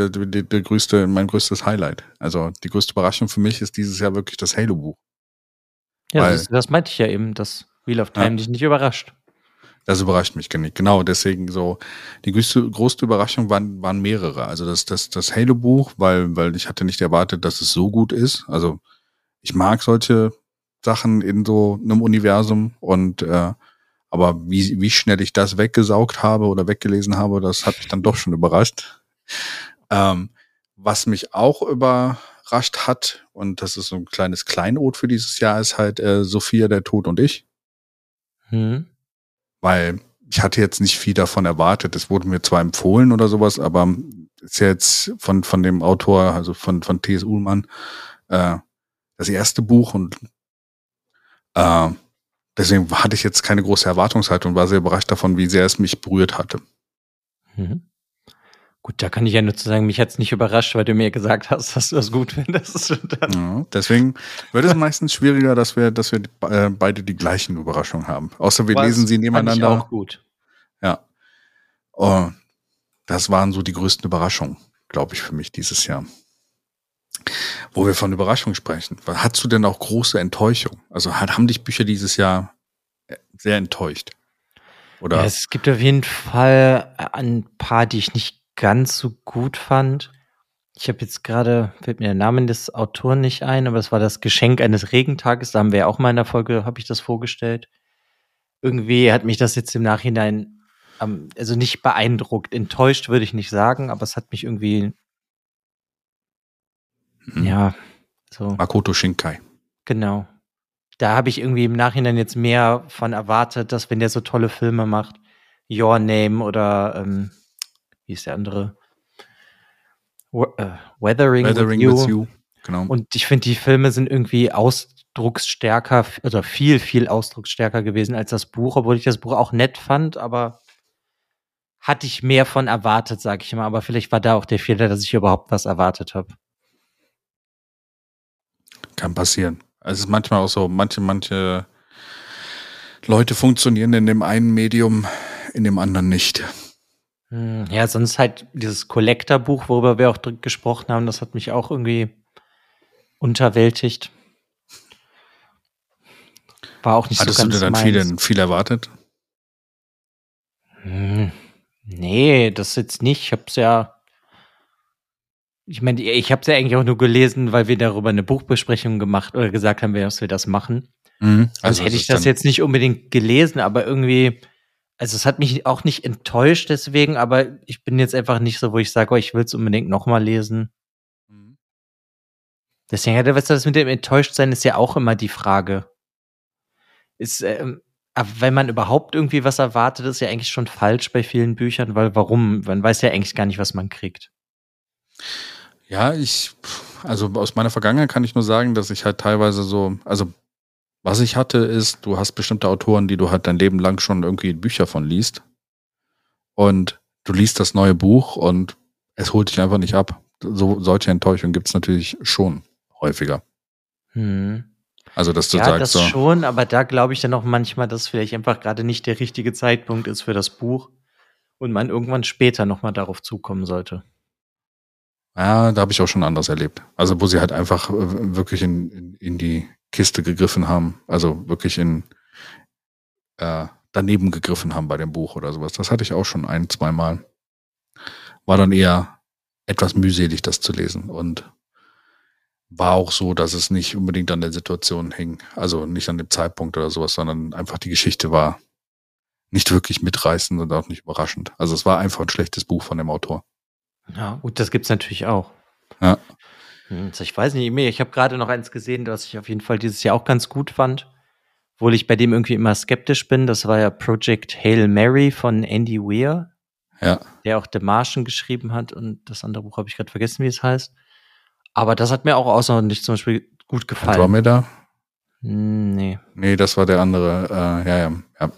mein größtes Highlight. Also die größte Überraschung für mich ist dieses Jahr wirklich das Halo-Buch. Ja, weil, das meinte ich ja eben, dass Wheel of Time dich nicht überrascht. Das überrascht mich gar nicht. Genau, deswegen so die größte Überraschung waren mehrere. Also das Halo-Buch, weil ich hatte nicht erwartet, dass es so gut ist. Also ich mag solche Sachen in so einem Universum, und aber wie schnell ich das weggesaugt habe oder weggelesen habe, das hat mich dann doch schon überrascht. Was mich auch überrascht hat, und das ist so ein kleines Kleinod für dieses Jahr, ist halt Sophia, der Tod und ich. Hm. Weil ich hatte jetzt nicht viel davon erwartet. Es wurde mir zwar empfohlen oder sowas, aber ist ja jetzt von dem Autor, also von T.S. Ullmann, das erste Buch, und deswegen hatte ich jetzt keine große Erwartungshaltung und war sehr überrascht davon, wie sehr es mich berührt hatte. Mhm. Gut, da kann ich ja nur zu sagen, mich hat es nicht überrascht, weil du mir gesagt hast, dass du das gut findest. Ja, deswegen wird es meistens schwieriger, dass wir beide die gleichen Überraschungen haben. Außer wir lesen sie nebeneinander. Fand ich auch gut. Ja. Oh, das waren so die größten Überraschungen, glaube ich, für mich dieses Jahr. Wo wir von Überraschungen sprechen. Hattest du denn auch große Enttäuschung? Also haben dich Bücher dieses Jahr sehr enttäuscht? Oder? Ja, es gibt auf jeden Fall ein paar, die ich nicht ganz so gut fand. Ich habe jetzt gerade, fällt mir der Name des Autoren nicht ein, aber es war das Geschenk eines Regentages, da haben wir ja auch mal in der Folge, habe ich das vorgestellt. Irgendwie hat mich das jetzt im Nachhinein, also nicht beeindruckt, enttäuscht würde ich nicht sagen, aber es hat mich irgendwie, ja, so. Makoto Shinkai. Genau. Da habe ich irgendwie im Nachhinein jetzt mehr von erwartet, dass wenn der so tolle Filme macht, Your Name oder, wie ist der andere? Weathering with You. Genau. Und ich finde, die Filme sind irgendwie ausdrucksstärker oder viel, viel ausdrucksstärker gewesen als das Buch, obwohl ich das Buch auch nett fand, aber hatte ich mehr von erwartet, sage ich mal. Aber vielleicht war da auch der Fehler, dass ich überhaupt was erwartet habe. Kann passieren. Also es ist manchmal auch so, manche Leute funktionieren in dem einen Medium, in dem anderen nicht. Ja, sonst halt dieses Collector-Buch, worüber wir auch gesprochen haben, das hat mich auch irgendwie unterwältigt. War auch nicht so ganz meins. Hattest du dann viel erwartet? Nee, das jetzt nicht. Ich habe es ja eigentlich auch nur gelesen, weil wir darüber eine Buchbesprechung gemacht oder gesagt haben, dass wir das machen. Also hätte ich das jetzt nicht unbedingt gelesen, aber irgendwie Also es hat mich auch nicht enttäuscht deswegen, aber ich bin jetzt einfach nicht so, wo ich sage, oh, ich will es unbedingt nochmal lesen. Mhm. Deswegen, was das mit dem Enttäuschtsein ist ja auch immer die Frage. Ist, wenn man überhaupt irgendwie was erwartet, ist ja eigentlich schon falsch bei vielen Büchern, weil warum? Man weiß ja eigentlich gar nicht, was man kriegt. Ja, also aus meiner Vergangenheit kann ich nur sagen, dass ich halt teilweise so, also was ich hatte ist, du hast bestimmte Autoren, die du halt dein Leben lang schon irgendwie Bücher von liest und du liest das neue Buch und es holt dich einfach nicht ab. So, solche Enttäuschungen gibt es natürlich schon häufiger. Hm. Also, dass du ja, sagst, das so schon, aber da glaube ich dann auch manchmal, dass vielleicht einfach gerade nicht der richtige Zeitpunkt ist für das Buch und man irgendwann später nochmal darauf zukommen sollte. Ja, da habe ich auch schon anders erlebt. Also, wo sie halt einfach wirklich in die Kiste gegriffen haben, also wirklich daneben gegriffen haben bei dem Buch oder sowas. Das hatte ich auch schon ein-, zweimal. War dann eher etwas mühselig, das zu lesen und war auch so, dass es nicht unbedingt an der Situation hing, also nicht an dem Zeitpunkt oder sowas, sondern einfach die Geschichte war nicht wirklich mitreißend und auch nicht überraschend. Also es war einfach ein schlechtes Buch von dem Autor. Ja, gut, das gibt's natürlich auch. Ja. Ich weiß nicht mehr, ich habe gerade noch eins gesehen, das ich auf jeden Fall dieses Jahr auch ganz gut fand, obwohl ich bei dem irgendwie immer skeptisch bin. Das war ja Project Hail Mary von Andy Weir, ja, der auch The Martian geschrieben hat und das andere Buch habe ich gerade vergessen, wie es heißt. Aber das hat mir auch außerordentlich zum Beispiel gut gefallen. Andromeda? Nee. Nee, das war der andere, ja.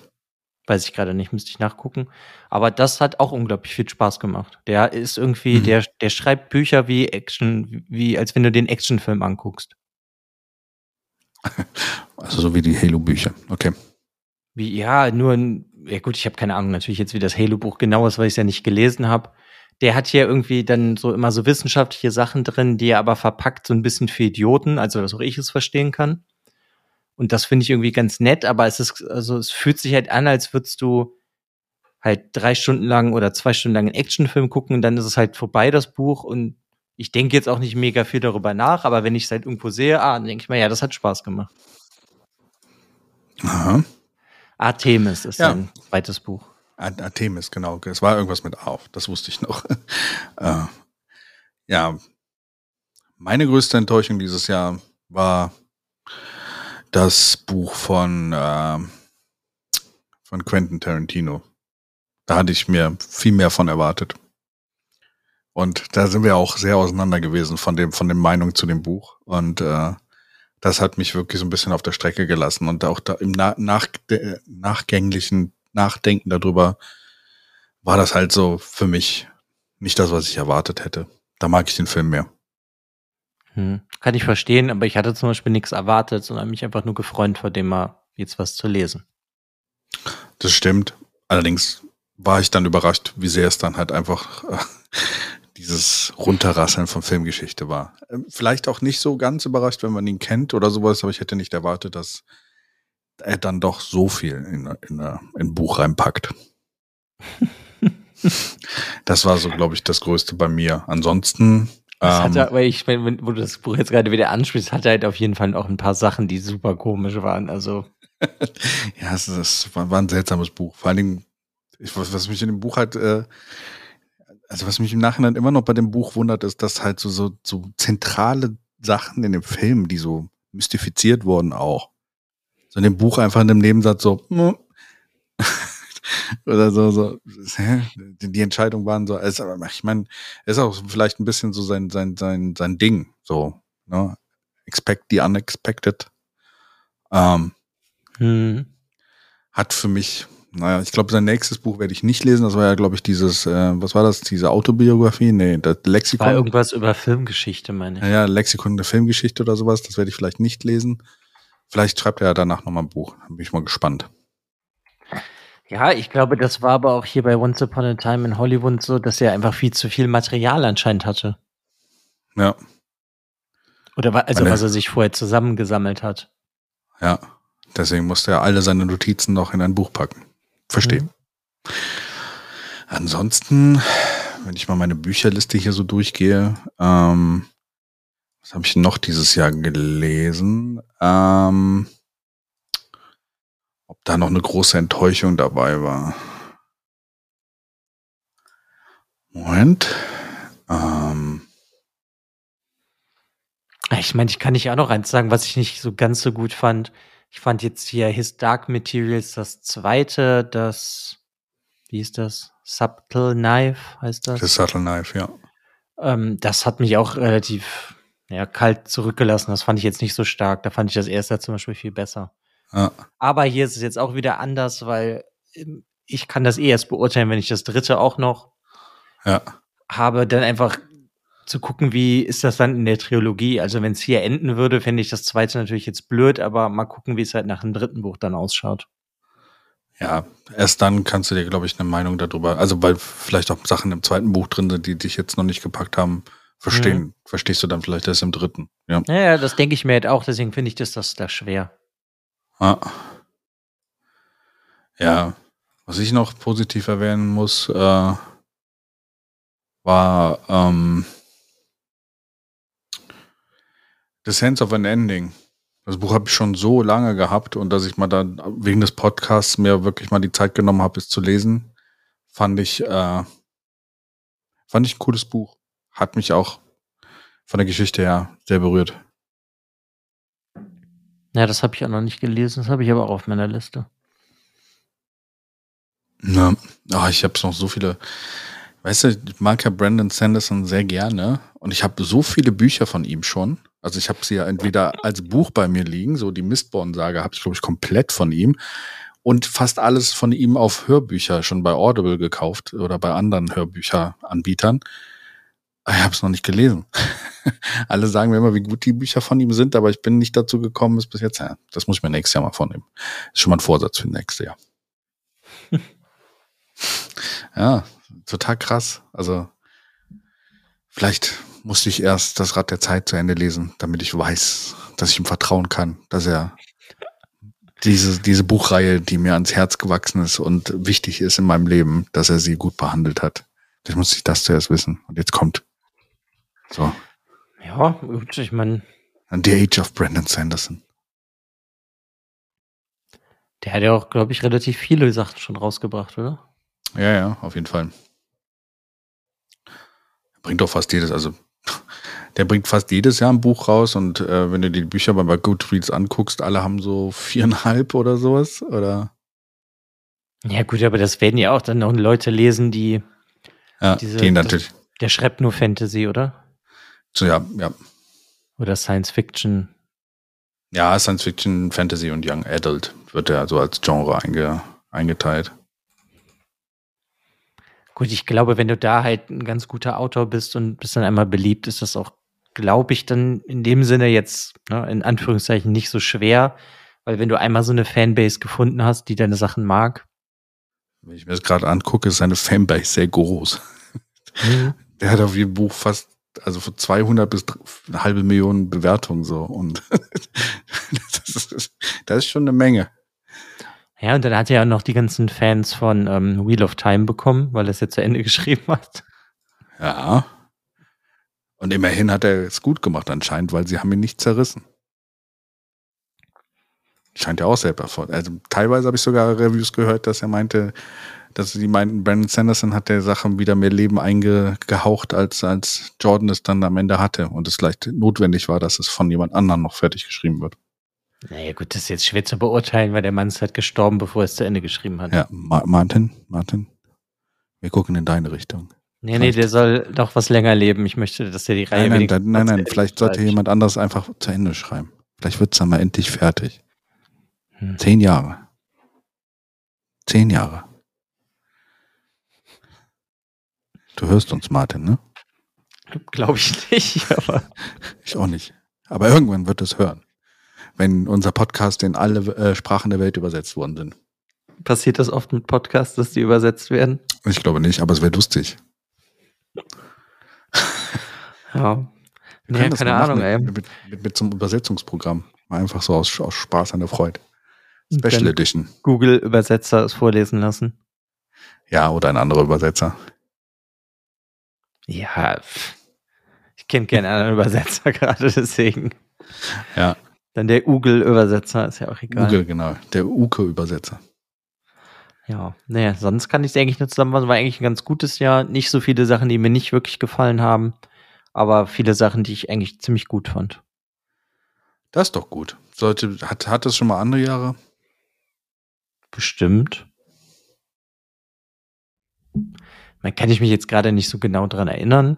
Weiß ich gerade nicht, müsste ich nachgucken. Aber das hat auch unglaublich viel Spaß gemacht. Der ist irgendwie, der schreibt Bücher wie Action, wie als wenn du den Actionfilm anguckst. Also so wie die Halo-Bücher, okay. Wie, ja, nur, ja gut, ich habe keine Ahnung natürlich jetzt, wie das Halo-Buch genau ist, weil ich es ja nicht gelesen habe. Der hat hier irgendwie dann so immer so wissenschaftliche Sachen drin, die er aber verpackt so ein bisschen für Idioten, also dass auch ich es verstehen kann. Und das finde ich irgendwie ganz nett, aber es ist, also es fühlt sich halt an, als würdest du halt 3 Stunden lang oder 2 Stunden lang einen Actionfilm gucken und dann ist es halt vorbei, das Buch. Und ich denke jetzt auch nicht mega viel darüber nach, aber wenn ich es halt irgendwo sehe, dann denke ich mir, ja, das hat Spaß gemacht. Aha. Artemis ist ja ein zweites Buch. Artemis, genau. Es war irgendwas mit auf, das wusste ich noch. Ja, meine größte Enttäuschung dieses Jahr war das Buch von Quentin Tarantino. Da hatte ich mir viel mehr von erwartet. Und da sind wir auch sehr auseinander gewesen von den Meinungen zu dem Buch. Und das hat mich wirklich so ein bisschen auf der Strecke gelassen. Und auch da im nachgänglichen Nachdenken darüber war das halt so für mich nicht das, was ich erwartet hätte. Da mag ich den Film mehr. Kann ich verstehen, aber ich hatte zum Beispiel nichts erwartet, sondern mich einfach nur gefreut, vor dem mal jetzt was zu lesen. Das stimmt. Allerdings war ich dann überrascht, wie sehr es dann halt einfach dieses Runterrasseln von Filmgeschichte war. Vielleicht auch nicht so ganz überrascht, wenn man ihn kennt oder sowas, aber ich hätte nicht erwartet, dass er dann doch so viel in Buch reinpackt. Das war so, glaube ich, das Größte bei mir. Ansonsten weil ich meine, wo du das Buch jetzt gerade wieder ansprichst, hat er halt auf jeden Fall auch ein paar Sachen, die super komisch waren. Also ja, es war ein seltsames Buch. Vor allen Dingen, was mich in dem Buch halt also was mich im Nachhinein immer noch bei dem Buch wundert, ist, dass halt so zentrale Sachen in dem Film, die so mystifiziert wurden auch, so in dem Buch einfach in einem Nebensatz so oder so die Entscheidungen waren so, also ich meine, es ist auch vielleicht ein bisschen so sein Ding, so, ne? Expect the unexpected. Hat für mich, naja, ich glaube, sein nächstes Buch werde ich nicht lesen, das war ja, glaube ich, dieses, was war das, diese Autobiografie? Nee, das Lexikon. War irgendwas über Filmgeschichte, meine ich. Ja, Lexikon der Filmgeschichte oder sowas, das werde ich vielleicht nicht lesen. Vielleicht schreibt er ja danach nochmal ein Buch. Da bin ich mal gespannt. Ja, ich glaube, das war aber auch hier bei Once Upon a Time in Hollywood so, dass er einfach viel zu viel Material anscheinend hatte. Ja. Oder was er sich vorher zusammengesammelt hat. Ja, deswegen musste er alle seine Notizen noch in ein Buch packen. Verstehe. Mhm. Ansonsten, wenn ich mal meine Bücherliste hier so durchgehe, was habe ich noch dieses Jahr gelesen? Ob da noch eine große Enttäuschung dabei war. Moment. Ich meine, ich kann nicht auch noch eins sagen, was ich nicht so ganz so gut fand. Ich fand jetzt hier His Dark Materials das zweite, wie ist das? Subtle Knife heißt das? The Subtle Knife, ja. Das hat mich auch relativ kalt zurückgelassen. Das fand ich jetzt nicht so stark. Da fand ich das erste zum Beispiel viel besser. Ja. Aber hier ist es jetzt auch wieder anders, weil ich kann das erst beurteilen, wenn ich das dritte auch noch habe, dann einfach zu gucken, wie ist das dann in der Trilogie. Also wenn es hier enden würde, fände ich das zweite natürlich jetzt blöd, aber mal gucken, wie es halt nach dem dritten Buch dann ausschaut. Ja, erst dann kannst du dir, glaube ich, eine Meinung darüber, also weil vielleicht auch Sachen im zweiten Buch drin sind, die dich jetzt noch nicht gepackt haben, verstehst du dann vielleicht erst im dritten. Ja, ja, das denke ich mir halt auch, deswegen finde ich das da schwer. Ah. Ja, was ich noch positiv erwähnen muss, war The Sense of an Ending. Das Buch habe ich schon so lange gehabt und dass ich mal da wegen des Podcasts mir wirklich mal die Zeit genommen habe, es zu lesen, fand ich ein cooles Buch. Hat mich auch von der Geschichte her sehr berührt. Ja, das habe ich auch noch nicht gelesen. Das habe ich aber auch auf meiner Liste. Na, ich habe noch so viele. Weißt du, ich mag ja Brandon Sanderson sehr gerne und ich habe so viele Bücher von ihm schon. Also ich habe sie ja entweder als Buch bei mir liegen, so die Mistborn-Saga habe ich, glaube ich, komplett von ihm und fast alles von ihm auf Hörbücher schon bei Audible gekauft oder bei anderen Hörbücheranbietern. Ich habe es noch nicht gelesen. Alle sagen mir immer, wie gut die Bücher von ihm sind, aber ich bin nicht dazu gekommen, bis jetzt. Ja, das muss ich mir nächstes Jahr mal vornehmen. Ist schon mal ein Vorsatz für nächstes Jahr. Ja, total krass. Also vielleicht musste ich erst das Rad der Zeit zu Ende lesen, damit ich weiß, dass ich ihm vertrauen kann, dass er diese Buchreihe, die mir ans Herz gewachsen ist und wichtig ist in meinem Leben, dass er sie gut behandelt hat. Vielleicht musste ich das zuerst wissen. Und jetzt kommt. So. Ja, gut, ich meine. The Age of Brandon Sanderson. Der hat ja auch, glaube ich, relativ viele Sachen schon rausgebracht, oder? Ja, auf jeden Fall. Bringt doch fast jedes, also der bringt fast jedes Jahr ein Buch raus und wenn du die Bücher bei Goodreads anguckst, alle haben so 4,5 oder sowas, oder? Ja gut, aber das werden ja auch dann noch Leute lesen, die die natürlich. Der schreibt nur Fantasy, oder? So, ja. Oder Science Fiction. Ja, Science Fiction, Fantasy und Young Adult wird ja so als Genre eingeteilt. Gut, ich glaube, wenn du da halt ein ganz guter Autor bist und bist dann einmal beliebt, ist das auch, glaube ich, dann in dem Sinne jetzt, ne, in Anführungszeichen, nicht so schwer, weil wenn du einmal so eine Fanbase gefunden hast, die deine Sachen mag. Wenn ich mir das gerade angucke, ist seine Fanbase sehr groß. Mhm. Der hat auf jedem Buch fast, also von 200 bis eine halbe Million Bewertungen so und das ist schon eine Menge. Ja, und dann hat er ja noch die ganzen Fans von Wheel of Time bekommen, weil er es jetzt zu Ende geschrieben hat. Ja. Und immerhin hat er es gut gemacht anscheinend, weil sie haben ihn nicht zerrissen. Scheint ja auch selber vor. Also teilweise habe ich sogar Reviews gehört, dass sie meinten, Brandon Sanderson hat der Sache wieder mehr Leben eingehaucht, als Jordan es dann am Ende hatte. Und es vielleicht notwendig war, dass es von jemand anderem noch fertig geschrieben wird. Naja gut, das ist jetzt schwer zu beurteilen, weil der Mann ist halt gestorben, bevor er es zu Ende geschrieben hat. Ja, Martin, wir gucken in deine Richtung. Nee, der soll doch was länger leben. Ich möchte, dass der die Reihe... Nein, vielleicht sollte jemand anders einfach zu Ende schreiben. Vielleicht wird es dann mal endlich fertig. 10 Jahre. 10 Jahre. Du hörst uns, Martin, ne? Glaube ich nicht, aber... Ich auch nicht. Aber irgendwann wird es hören. Wenn unser Podcast in alle Sprachen der Welt übersetzt worden sind. Passiert das oft mit Podcasts, dass die übersetzt werden? Ich glaube nicht, aber es wäre lustig. Ja. Nee, keine Ahnung, ey. Mit so einem Übersetzungsprogramm. Mal einfach so aus Spaß an der Freude. Special Edition. Google-Übersetzer es vorlesen lassen. Ja, oder ein anderer Übersetzer. Ja, ich kenne keinen anderen Übersetzer gerade, deswegen. Ja. Dann der Google-Übersetzer, ist ja auch egal. Google, genau. Der Uke-Übersetzer. Ja, naja, sonst kann ich es eigentlich nur zusammenfassen. War eigentlich ein ganz gutes Jahr. Nicht so viele Sachen, die mir nicht wirklich gefallen haben, aber viele Sachen, die ich eigentlich ziemlich gut fand. Das ist doch gut. Hat das schon mal andere Jahre? Bestimmt. Man kann ich mich jetzt gerade nicht so genau dran erinnern.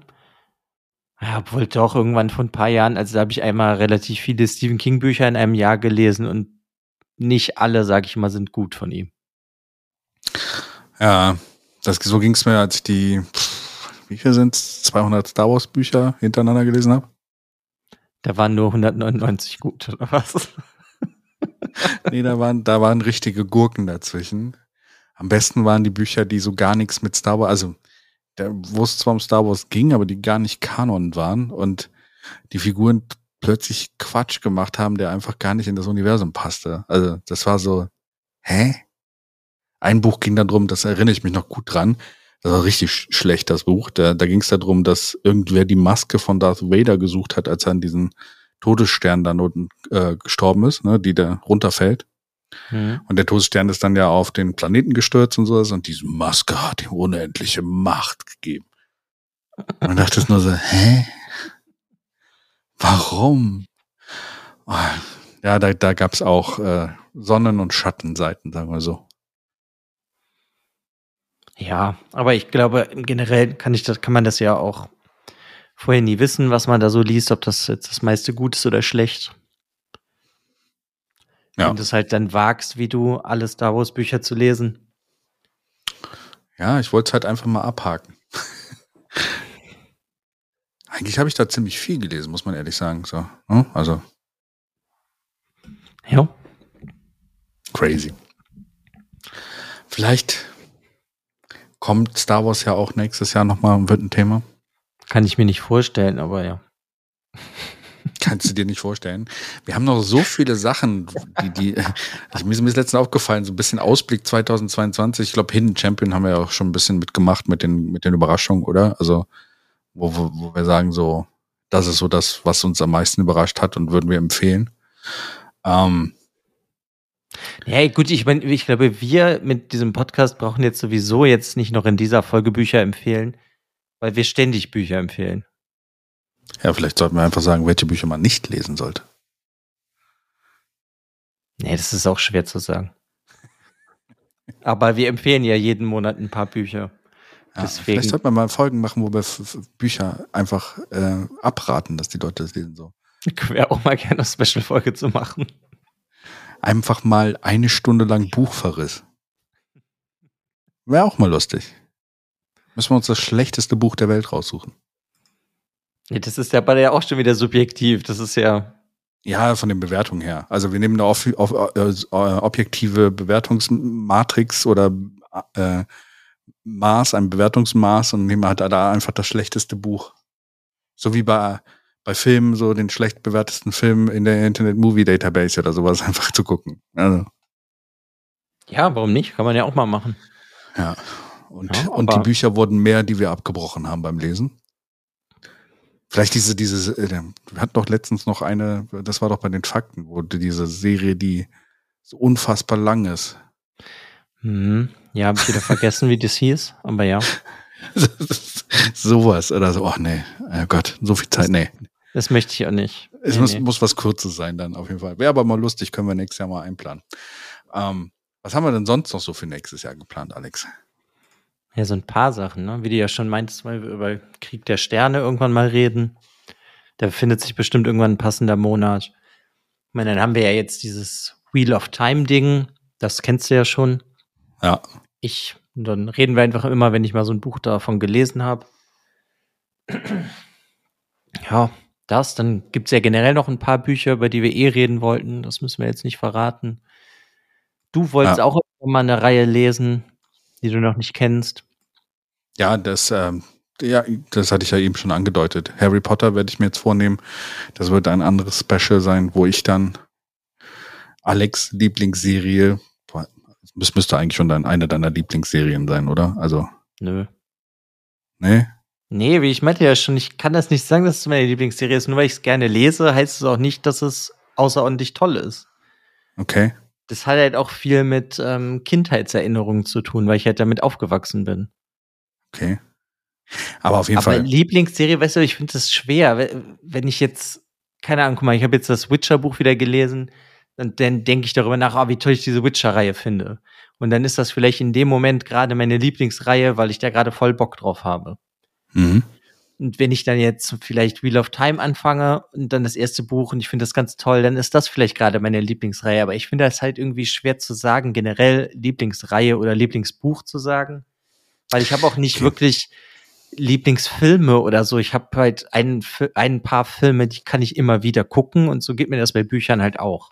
Ja, obwohl doch irgendwann vor ein paar Jahren, also da habe ich einmal relativ viele Stephen King Bücher in einem Jahr gelesen und nicht alle, sage ich mal, sind gut von ihm. Ja, so ging es mir, als ich die, wie viel sind es, 200 Star Wars Bücher hintereinander gelesen habe. Da waren nur 199 gut, oder was? Nee, da waren richtige Gurken dazwischen. Am besten waren die Bücher, die so gar nichts mit Star Wars, also wo es zwar um Star Wars ging, aber die gar nicht Kanon waren und die Figuren plötzlich Quatsch gemacht haben, der einfach gar nicht in das Universum passte. Also das war so, hä? Ein Buch ging darum, das erinnere ich mich noch gut dran, das war richtig schlecht, das Buch. Da ging es darum, dass irgendwer die Maske von Darth Vader gesucht hat, als er an diesen Todesstern da unten gestorben ist, ne, die da runterfällt. Mhm. Und der Todesstern ist dann ja auf den Planeten gestürzt und sowas und diese Maske hat ihm unendliche Macht gegeben. Und man dachte nur so, hä? Warum? Oh, ja, da gab es auch Sonnen- und Schattenseiten, sagen wir so. Ja, aber ich glaube, generell kann man das ja auch vorher nie wissen, was man da so liest, ob das jetzt das meiste gut ist oder schlecht. Ja. Wenn du es halt dann wagst, wie du alle Star Wars Bücher zu lesen. Ja, ich wollte es halt einfach mal abhaken. Eigentlich habe ich da ziemlich viel gelesen, muss man ehrlich sagen. So, also. Ja. Crazy. Vielleicht kommt Star Wars ja auch nächstes Jahr nochmal und wird ein Thema. Kann ich mir nicht vorstellen, aber ja. Kannst du dir nicht vorstellen? Wir haben noch so viele Sachen, mir ist letztens aufgefallen, so ein bisschen Ausblick 2022. Ich glaube, Hidden Champion haben wir ja auch schon ein bisschen mitgemacht mit den Überraschungen, oder? Also, wo wir sagen so, das ist so das, was uns am meisten überrascht hat und würden wir empfehlen. Ja, gut, ich glaube, wir mit diesem Podcast brauchen jetzt sowieso jetzt nicht noch in dieser Folge Bücher empfehlen, weil wir ständig Bücher empfehlen. Ja, vielleicht sollten wir einfach sagen, welche Bücher man nicht lesen sollte. Nee, das ist auch schwer zu sagen. Aber wir empfehlen ja jeden Monat ein paar Bücher. Ja, vielleicht sollten wir mal Folgen machen, wo wir Bücher einfach abraten, dass die Leute das lesen sollen. Ich wäre auch mal gerne eine Special-Folge zu machen. Einfach mal eine Stunde lang Buchverriss. Wäre auch mal lustig. Müssen wir uns das schlechteste Buch der Welt raussuchen. Ja, das ist ja bei der auch schon wieder subjektiv. Das ist ja. Ja, von den Bewertungen her. Also wir nehmen da objektive Bewertungsmatrix oder ein Bewertungsmaß und nehmen halt da einfach das schlechteste Buch. So wie bei Filmen, so den schlecht bewertesten Film in der Internet Movie Database oder sowas einfach zu gucken. Also. Ja, warum nicht? Kann man ja auch mal machen. Ja. Und die Bücher wurden mehr, die wir abgebrochen haben beim Lesen. Vielleicht wir hatten doch letztens noch eine, das war doch bei den Fakten, wo diese Serie, die so unfassbar lang ist. Ja, habe ich wieder vergessen, wie das hieß, aber ja. Sowas oder so, ach nee, oh Gott, so viel Zeit, nee. Das möchte ich auch nicht. Es muss was Kurzes sein dann auf jeden Fall. Wäre aber mal lustig, können wir nächstes Jahr mal einplanen. Was haben wir denn sonst noch so für nächstes Jahr geplant, Alex? Ja, so ein paar Sachen, ne? Wie du ja schon meintest, weil wir über Krieg der Sterne irgendwann mal reden. Da findet sich bestimmt irgendwann ein passender Monat. Ich meine, dann haben wir ja jetzt dieses Wheel of Time-Ding. Das kennst du ja schon. Ja. Dann reden wir einfach immer, wenn ich mal so ein Buch davon gelesen habe. Ja, das. Dann gibt es ja generell noch ein paar Bücher, über die wir reden wollten. Das müssen wir jetzt nicht verraten. Du wolltest auch immer mal eine Reihe lesen, die du noch nicht kennst. Ja, das hatte ich ja eben schon angedeutet. Harry Potter werde ich mir jetzt vornehmen. Das wird ein anderes Special sein, wo ich dann Alex' Lieblingsserie, das müsste eigentlich schon eine deiner Lieblingsserien sein, oder? Also. Nö. Nee? Nee, wie ich meinte ja schon, ich kann das nicht sagen, dass es meine Lieblingsserie ist. Nur weil ich es gerne lese, heißt es auch nicht, dass es außerordentlich toll ist. Okay. das hat halt auch viel mit Kindheitserinnerungen zu tun, weil ich halt damit aufgewachsen bin. Okay. Aber auf jeden Fall. Aber Lieblingsserie, weißt du, ich finde das schwer, wenn ich jetzt, keine Ahnung, guck mal, ich habe jetzt das Witcher-Buch wieder gelesen und dann denke ich darüber nach, wie toll ich diese Witcher-Reihe finde. Und dann ist das vielleicht in dem Moment gerade meine Lieblingsreihe, weil ich da gerade voll Bock drauf habe. Mhm. Und wenn ich dann jetzt vielleicht Wheel of Time anfange und dann das erste Buch und ich finde das ganz toll, dann ist das vielleicht gerade meine Lieblingsreihe. Aber ich finde das halt irgendwie schwer zu sagen, generell Lieblingsreihe oder Lieblingsbuch zu sagen. Weil ich habe auch nicht wirklich Lieblingsfilme oder so. Ich habe halt ein paar Filme, die kann ich immer wieder gucken und so geht mir das bei Büchern halt auch.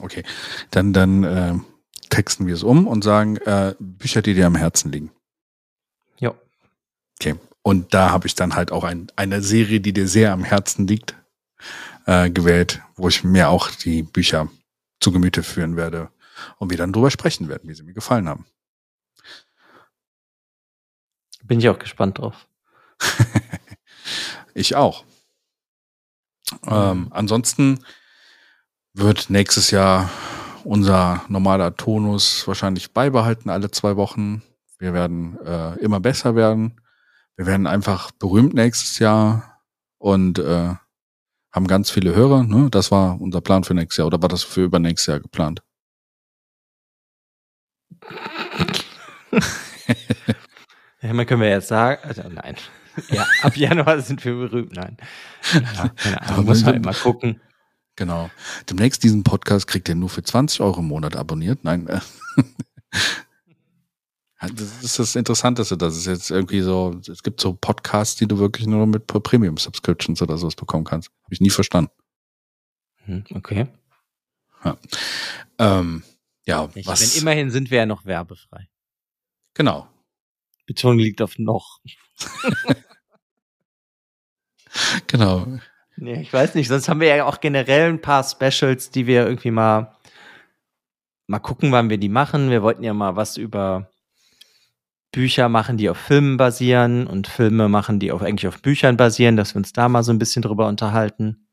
Okay, dann texten wir es um und sagen Bücher, die dir am Herzen liegen. Ja. Okay, und da habe ich dann halt auch eine Serie, die dir sehr am Herzen liegt, gewählt, wo ich mir auch die Bücher zu Gemüte führen werde und wir dann drüber sprechen werden, wie sie mir gefallen haben. Bin ich auch gespannt drauf. Ich auch. Ansonsten wird nächstes Jahr unser normaler Tonus wahrscheinlich beibehalten, alle 2 Wochen. Wir werden immer besser werden. Wir werden einfach berühmt nächstes Jahr und haben ganz viele Hörer. Ne? Das war unser Plan für nächstes Jahr. Oder war das für übernächstes Jahr geplant? Ja, man können wir jetzt sagen, also nein. Ja, ab Januar sind wir berühmt, nein. Ja, keine Ahnung, muss man halt mal gucken. Genau. Demnächst diesen Podcast kriegt ihr nur für 20 Euro im Monat abonniert. Nein. Das ist das Interessanteste, dass es jetzt irgendwie so, es gibt so Podcasts, die du wirklich nur mit Premium-Subscriptions oder sowas bekommen kannst. Habe ich nie verstanden. Okay. Ja, Wenn immerhin sind wir ja noch werbefrei. Genau. Betonung liegt auf noch. Genau. Nee, ich weiß nicht, sonst haben wir ja auch generell ein paar Specials, die wir irgendwie mal gucken, wann wir die machen. Wir wollten ja mal was über Bücher machen, die auf Filmen basieren und Filme machen, die eigentlich auf Büchern basieren, dass wir uns da mal so ein bisschen drüber unterhalten.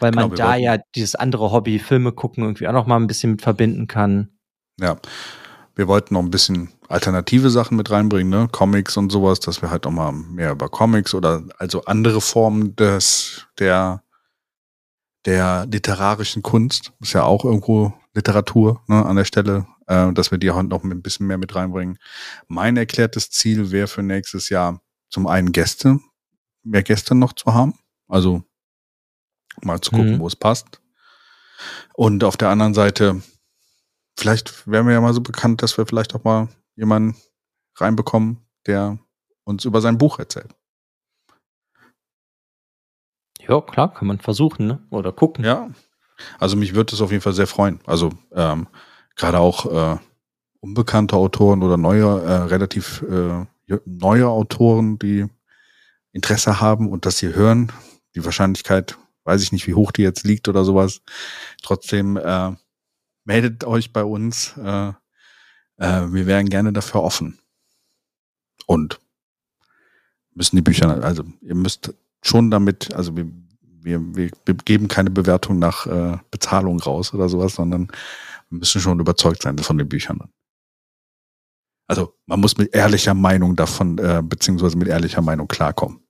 Weil genau, man da ja dieses andere Hobby, Filme gucken, irgendwie auch noch mal ein bisschen mit verbinden kann. Ja. Wir wollten noch ein bisschen alternative Sachen mit reinbringen, ne? Comics und sowas, dass wir halt noch mal mehr über Comics oder also andere Formen der literarischen Kunst, ist ja auch irgendwo Literatur, ne, an der Stelle, dass wir die halt noch ein bisschen mehr mit reinbringen. Mein erklärtes Ziel wäre für nächstes Jahr zum einen mehr Gäste noch zu haben, also mal zu gucken, wo es passt. Und auf der anderen Seite vielleicht wären wir ja mal so bekannt, dass wir vielleicht auch mal jemanden reinbekommen, der uns über sein Buch erzählt. Ja, klar, kann man versuchen, ne? Oder gucken. Ja, also mich würde es auf jeden Fall sehr freuen. Also gerade auch unbekannte Autoren oder relativ neue Autoren, die Interesse haben und das hier hören. Die Wahrscheinlichkeit, weiß ich nicht, wie hoch die jetzt liegt oder sowas. Trotzdem meldet euch bei uns. Wir wären gerne dafür offen. Und müssen die Bücher, also ihr müsst schon damit, also wir geben keine Bewertung nach Bezahlung raus oder sowas, sondern wir müssen schon überzeugt sein von den Büchern. Also man muss mit ehrlicher Meinung davon, beziehungsweise mit ehrlicher Meinung klarkommen.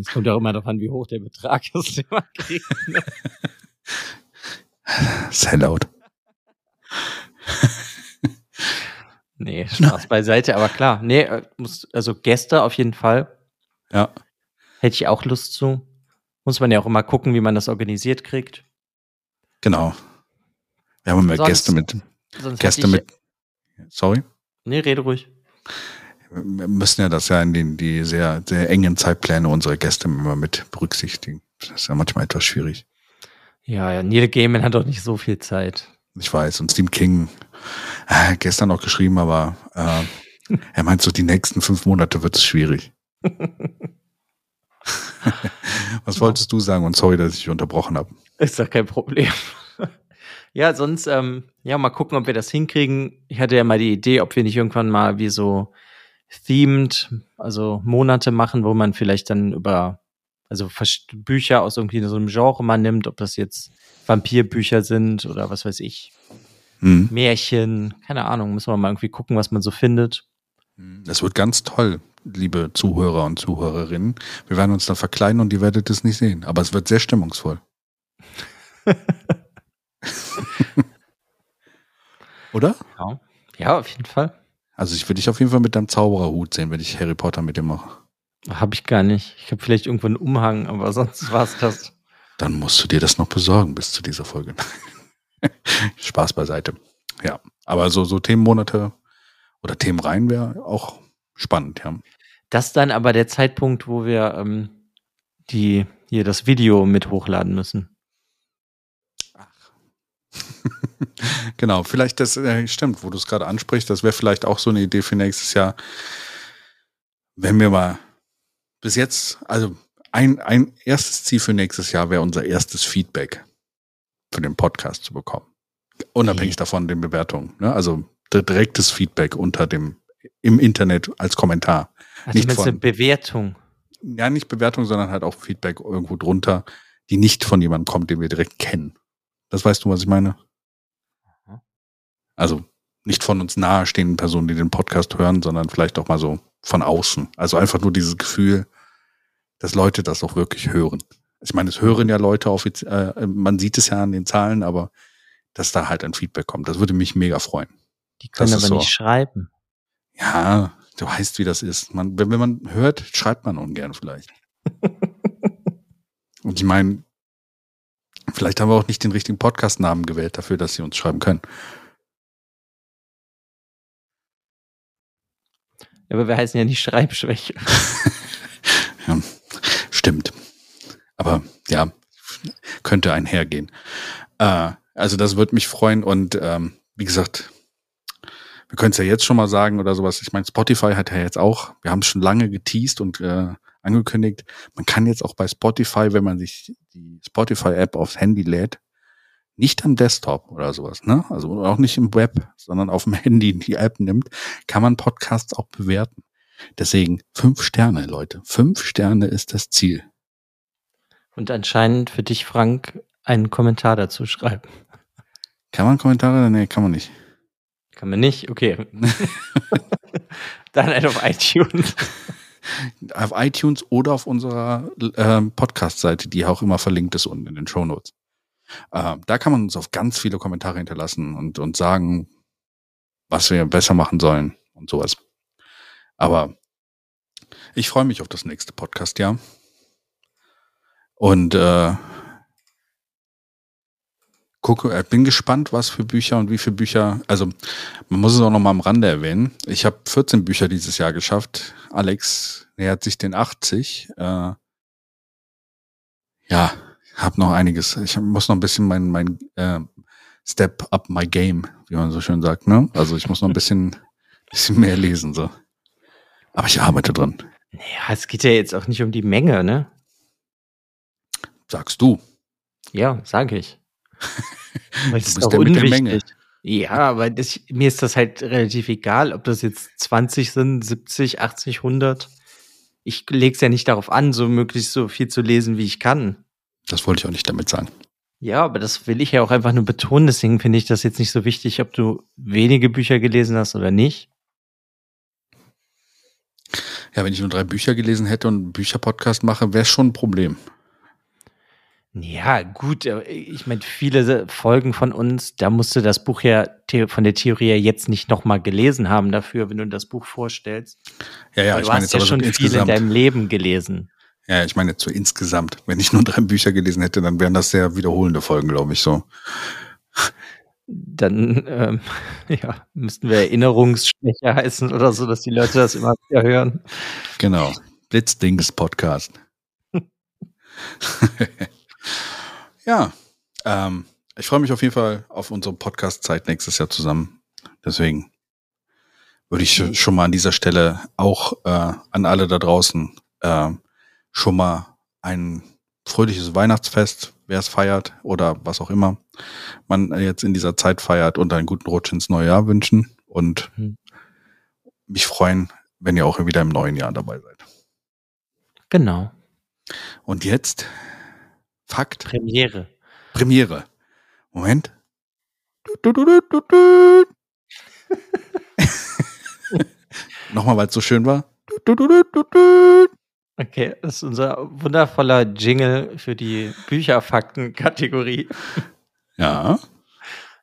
Es kommt ja auch immer darauf an, wie hoch der Betrag ist, den man kriegt. Ne? Sellout. Nee, Spaß beiseite, aber klar. Nee, also Gäste auf jeden Fall. Ja. Hätte ich auch Lust zu. Muss man ja auch immer gucken, wie man das organisiert kriegt. Genau. Wir haben immer Sorry? Nee, rede ruhig. Wir müssen ja das ja in die sehr, sehr engen Zeitpläne unserer Gäste immer mit berücksichtigen. Das ist ja manchmal etwas schwierig. Ja, Neil Gaiman hat doch nicht so viel Zeit. Ich weiß, und Stephen King gestern noch geschrieben, aber er meint so, die nächsten 5 Monate wird es schwierig. Was wolltest du sagen? Und sorry, dass ich unterbrochen habe. Ist doch kein Problem. Ja, sonst, mal gucken, ob wir das hinkriegen. Ich hatte ja mal die Idee, ob wir nicht irgendwann mal wie so themed, also Monate machen, wo man vielleicht dann über, also Bücher aus irgendwie so einem Genre mal nimmt, ob das jetzt Vampirbücher sind oder was weiß ich. Märchen, keine Ahnung, müssen wir mal irgendwie gucken, was man so findet. Das wird ganz toll, liebe Zuhörer und Zuhörerinnen. Wir werden uns da verkleiden und ihr werdet es nicht sehen, aber es wird sehr stimmungsvoll. Oder? Ja. Ja, auf jeden Fall. Also ich würde dich auf jeden Fall mit deinem Zaubererhut sehen, wenn ich Harry Potter mit dir mache. Habe ich gar nicht. Ich habe vielleicht irgendwo einen Umhang, aber sonst war es das. Dann musst du dir das noch besorgen bis zu dieser Folge. Spaß beiseite. Ja, aber so Themenmonate oder Themenreihen wäre auch spannend, ja. Das ist dann aber der Zeitpunkt, wo wir das Video mit hochladen müssen. Ach. Genau, vielleicht das stimmt, wo du es gerade ansprichst, das wäre vielleicht auch so eine Idee für nächstes Jahr, wenn wir mal bis jetzt, also ein erstes Ziel für nächstes Jahr wäre unser erstes Feedback für den Podcast zu bekommen. Unabhängig davon den Bewertungen. Ne? Also direktes Feedback unter dem im Internet als Kommentar. Also nicht von, eine Bewertung? Ja, nicht Bewertung, sondern halt auch Feedback irgendwo drunter, die nicht von jemandem kommt, den wir direkt kennen. Das weißt du, was ich meine? Also nicht von uns nahestehenden Personen, die den Podcast hören, sondern vielleicht auch mal so von außen. Also einfach nur dieses Gefühl, dass Leute das auch wirklich hören. Ich meine, es hören ja Leute, man sieht es ja an den Zahlen, aber dass da halt ein Feedback kommt, das würde mich mega freuen. Die können das aber so nicht schreiben. Ja, du weißt, wie das ist. Wenn man hört, schreibt man ungern vielleicht. Und ich meine, vielleicht haben wir auch nicht den richtigen Podcast-Namen gewählt dafür, dass sie uns schreiben können. Ja, aber wir heißen ja nicht Schreibschwäche. Ja, stimmt. Aber ja, könnte einhergehen. Also das würde mich freuen und wie gesagt, wir können es ja jetzt schon mal sagen oder sowas. Ich meine, Spotify hat ja jetzt auch, wir haben es schon lange geteased und angekündigt, man kann jetzt auch bei Spotify, wenn man sich die Spotify-App aufs Handy lädt, nicht am Desktop oder sowas, ne? Also auch nicht im Web, sondern auf dem Handy die App nimmt, kann man Podcasts auch bewerten. Deswegen 5 Sterne, Leute. 5 Sterne ist das Ziel. Und anscheinend für dich, Frank, einen Kommentar dazu schreiben. Kann man Kommentare? Nee, kann man nicht. Kann man nicht? Okay. Dann halt auf iTunes. Auf iTunes oder auf unserer Podcast-Seite, die auch immer verlinkt ist unten in den Shownotes. Da kann man uns auf ganz viele Kommentare hinterlassen und sagen, was wir besser machen sollen und sowas. Aber ich freue mich auf das nächste Podcast, ja. Und bin gespannt, was für Bücher und wie viele Bücher, also man muss es auch nochmal am Rande erwähnen. Ich habe 14 Bücher dieses Jahr geschafft. Alex nähert sich den 80. Ja, habe noch einiges. Ich muss noch ein bisschen mein Step up my game, wie man so schön sagt, ne? Also ich muss noch ein bisschen mehr lesen, so. Aber ich arbeite dran. Naja, es geht ja jetzt auch nicht um die Menge, ne? Sagst du. Ja, sag ich. Weil das ist doch unwichtig. Ja, aber mir ist das halt relativ egal, ob das jetzt 20 sind, 70, 80, 100. Ich lege es ja nicht darauf an, so möglichst so viel zu lesen, wie ich kann. Das wollte ich auch nicht damit sagen. Ja, aber das will ich ja auch einfach nur betonen. Deswegen finde ich das jetzt nicht so wichtig, ob du wenige Bücher gelesen hast oder nicht. Ja, wenn ich nur 3 Bücher gelesen hätte und einen Bücherpodcast mache, wäre es schon ein Problem. Ja, gut, ich meine, viele Folgen von uns, da musst du das Buch ja von der Theorie ja jetzt nicht nochmal gelesen haben dafür, wenn du das Buch vorstellst. Ja, ja, ich meine, jetzt hast ja schon viel in deinem Leben gelesen. Ja, ich meine jetzt so insgesamt. Wenn ich nur 3 Bücher gelesen hätte, dann wären das sehr wiederholende Folgen, glaube ich, so. Dann ja, müssten wir Erinnerungsschwäche heißen oder so, dass die Leute das immer wieder hören. Genau, Blitzdings-Podcast. Ja, ich freue mich auf jeden Fall auf unsere Podcast-Zeit nächstes Jahr zusammen. Deswegen würde ich schon mal an dieser Stelle auch an alle da draußen schon mal ein fröhliches Weihnachtsfest, wer es feiert oder was auch immer man jetzt in dieser Zeit feiert, und einen guten Rutsch ins neue Jahr wünschen und mich freuen, wenn ihr auch wieder im neuen Jahr dabei seid. Genau. Und jetzt Fakt. Premiere. Moment. Nochmal, weil es so schön war. Okay, das ist unser wundervoller Jingle für die Bücherfakten-Kategorie. Ja.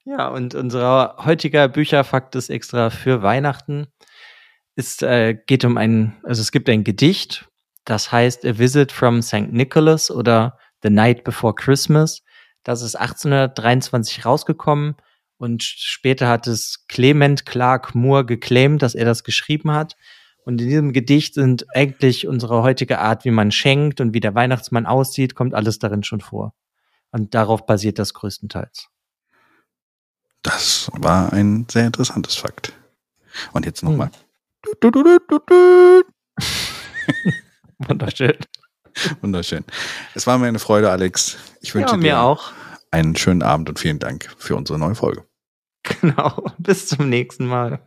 Ja, und unser heutiger Bücherfakt ist extra für Weihnachten. Es geht um es gibt ein Gedicht, das heißt A Visit from St. Nicholas oder The Night Before Christmas. Das ist 1823 rausgekommen und später hat es Clement Clark Moore geclaimt, dass er das geschrieben hat. Und in diesem Gedicht sind eigentlich unsere heutige Art, wie man schenkt und wie der Weihnachtsmann aussieht, kommt alles darin schon vor. Und darauf basiert das größtenteils. Das war ein sehr interessantes Fakt. Und jetzt nochmal. Wunderschön. Wunderschön. Es war mir eine Freude, Alex. Ich wünsche dir auch einen schönen Abend und vielen Dank für unsere neue Folge. Genau. Bis zum nächsten Mal.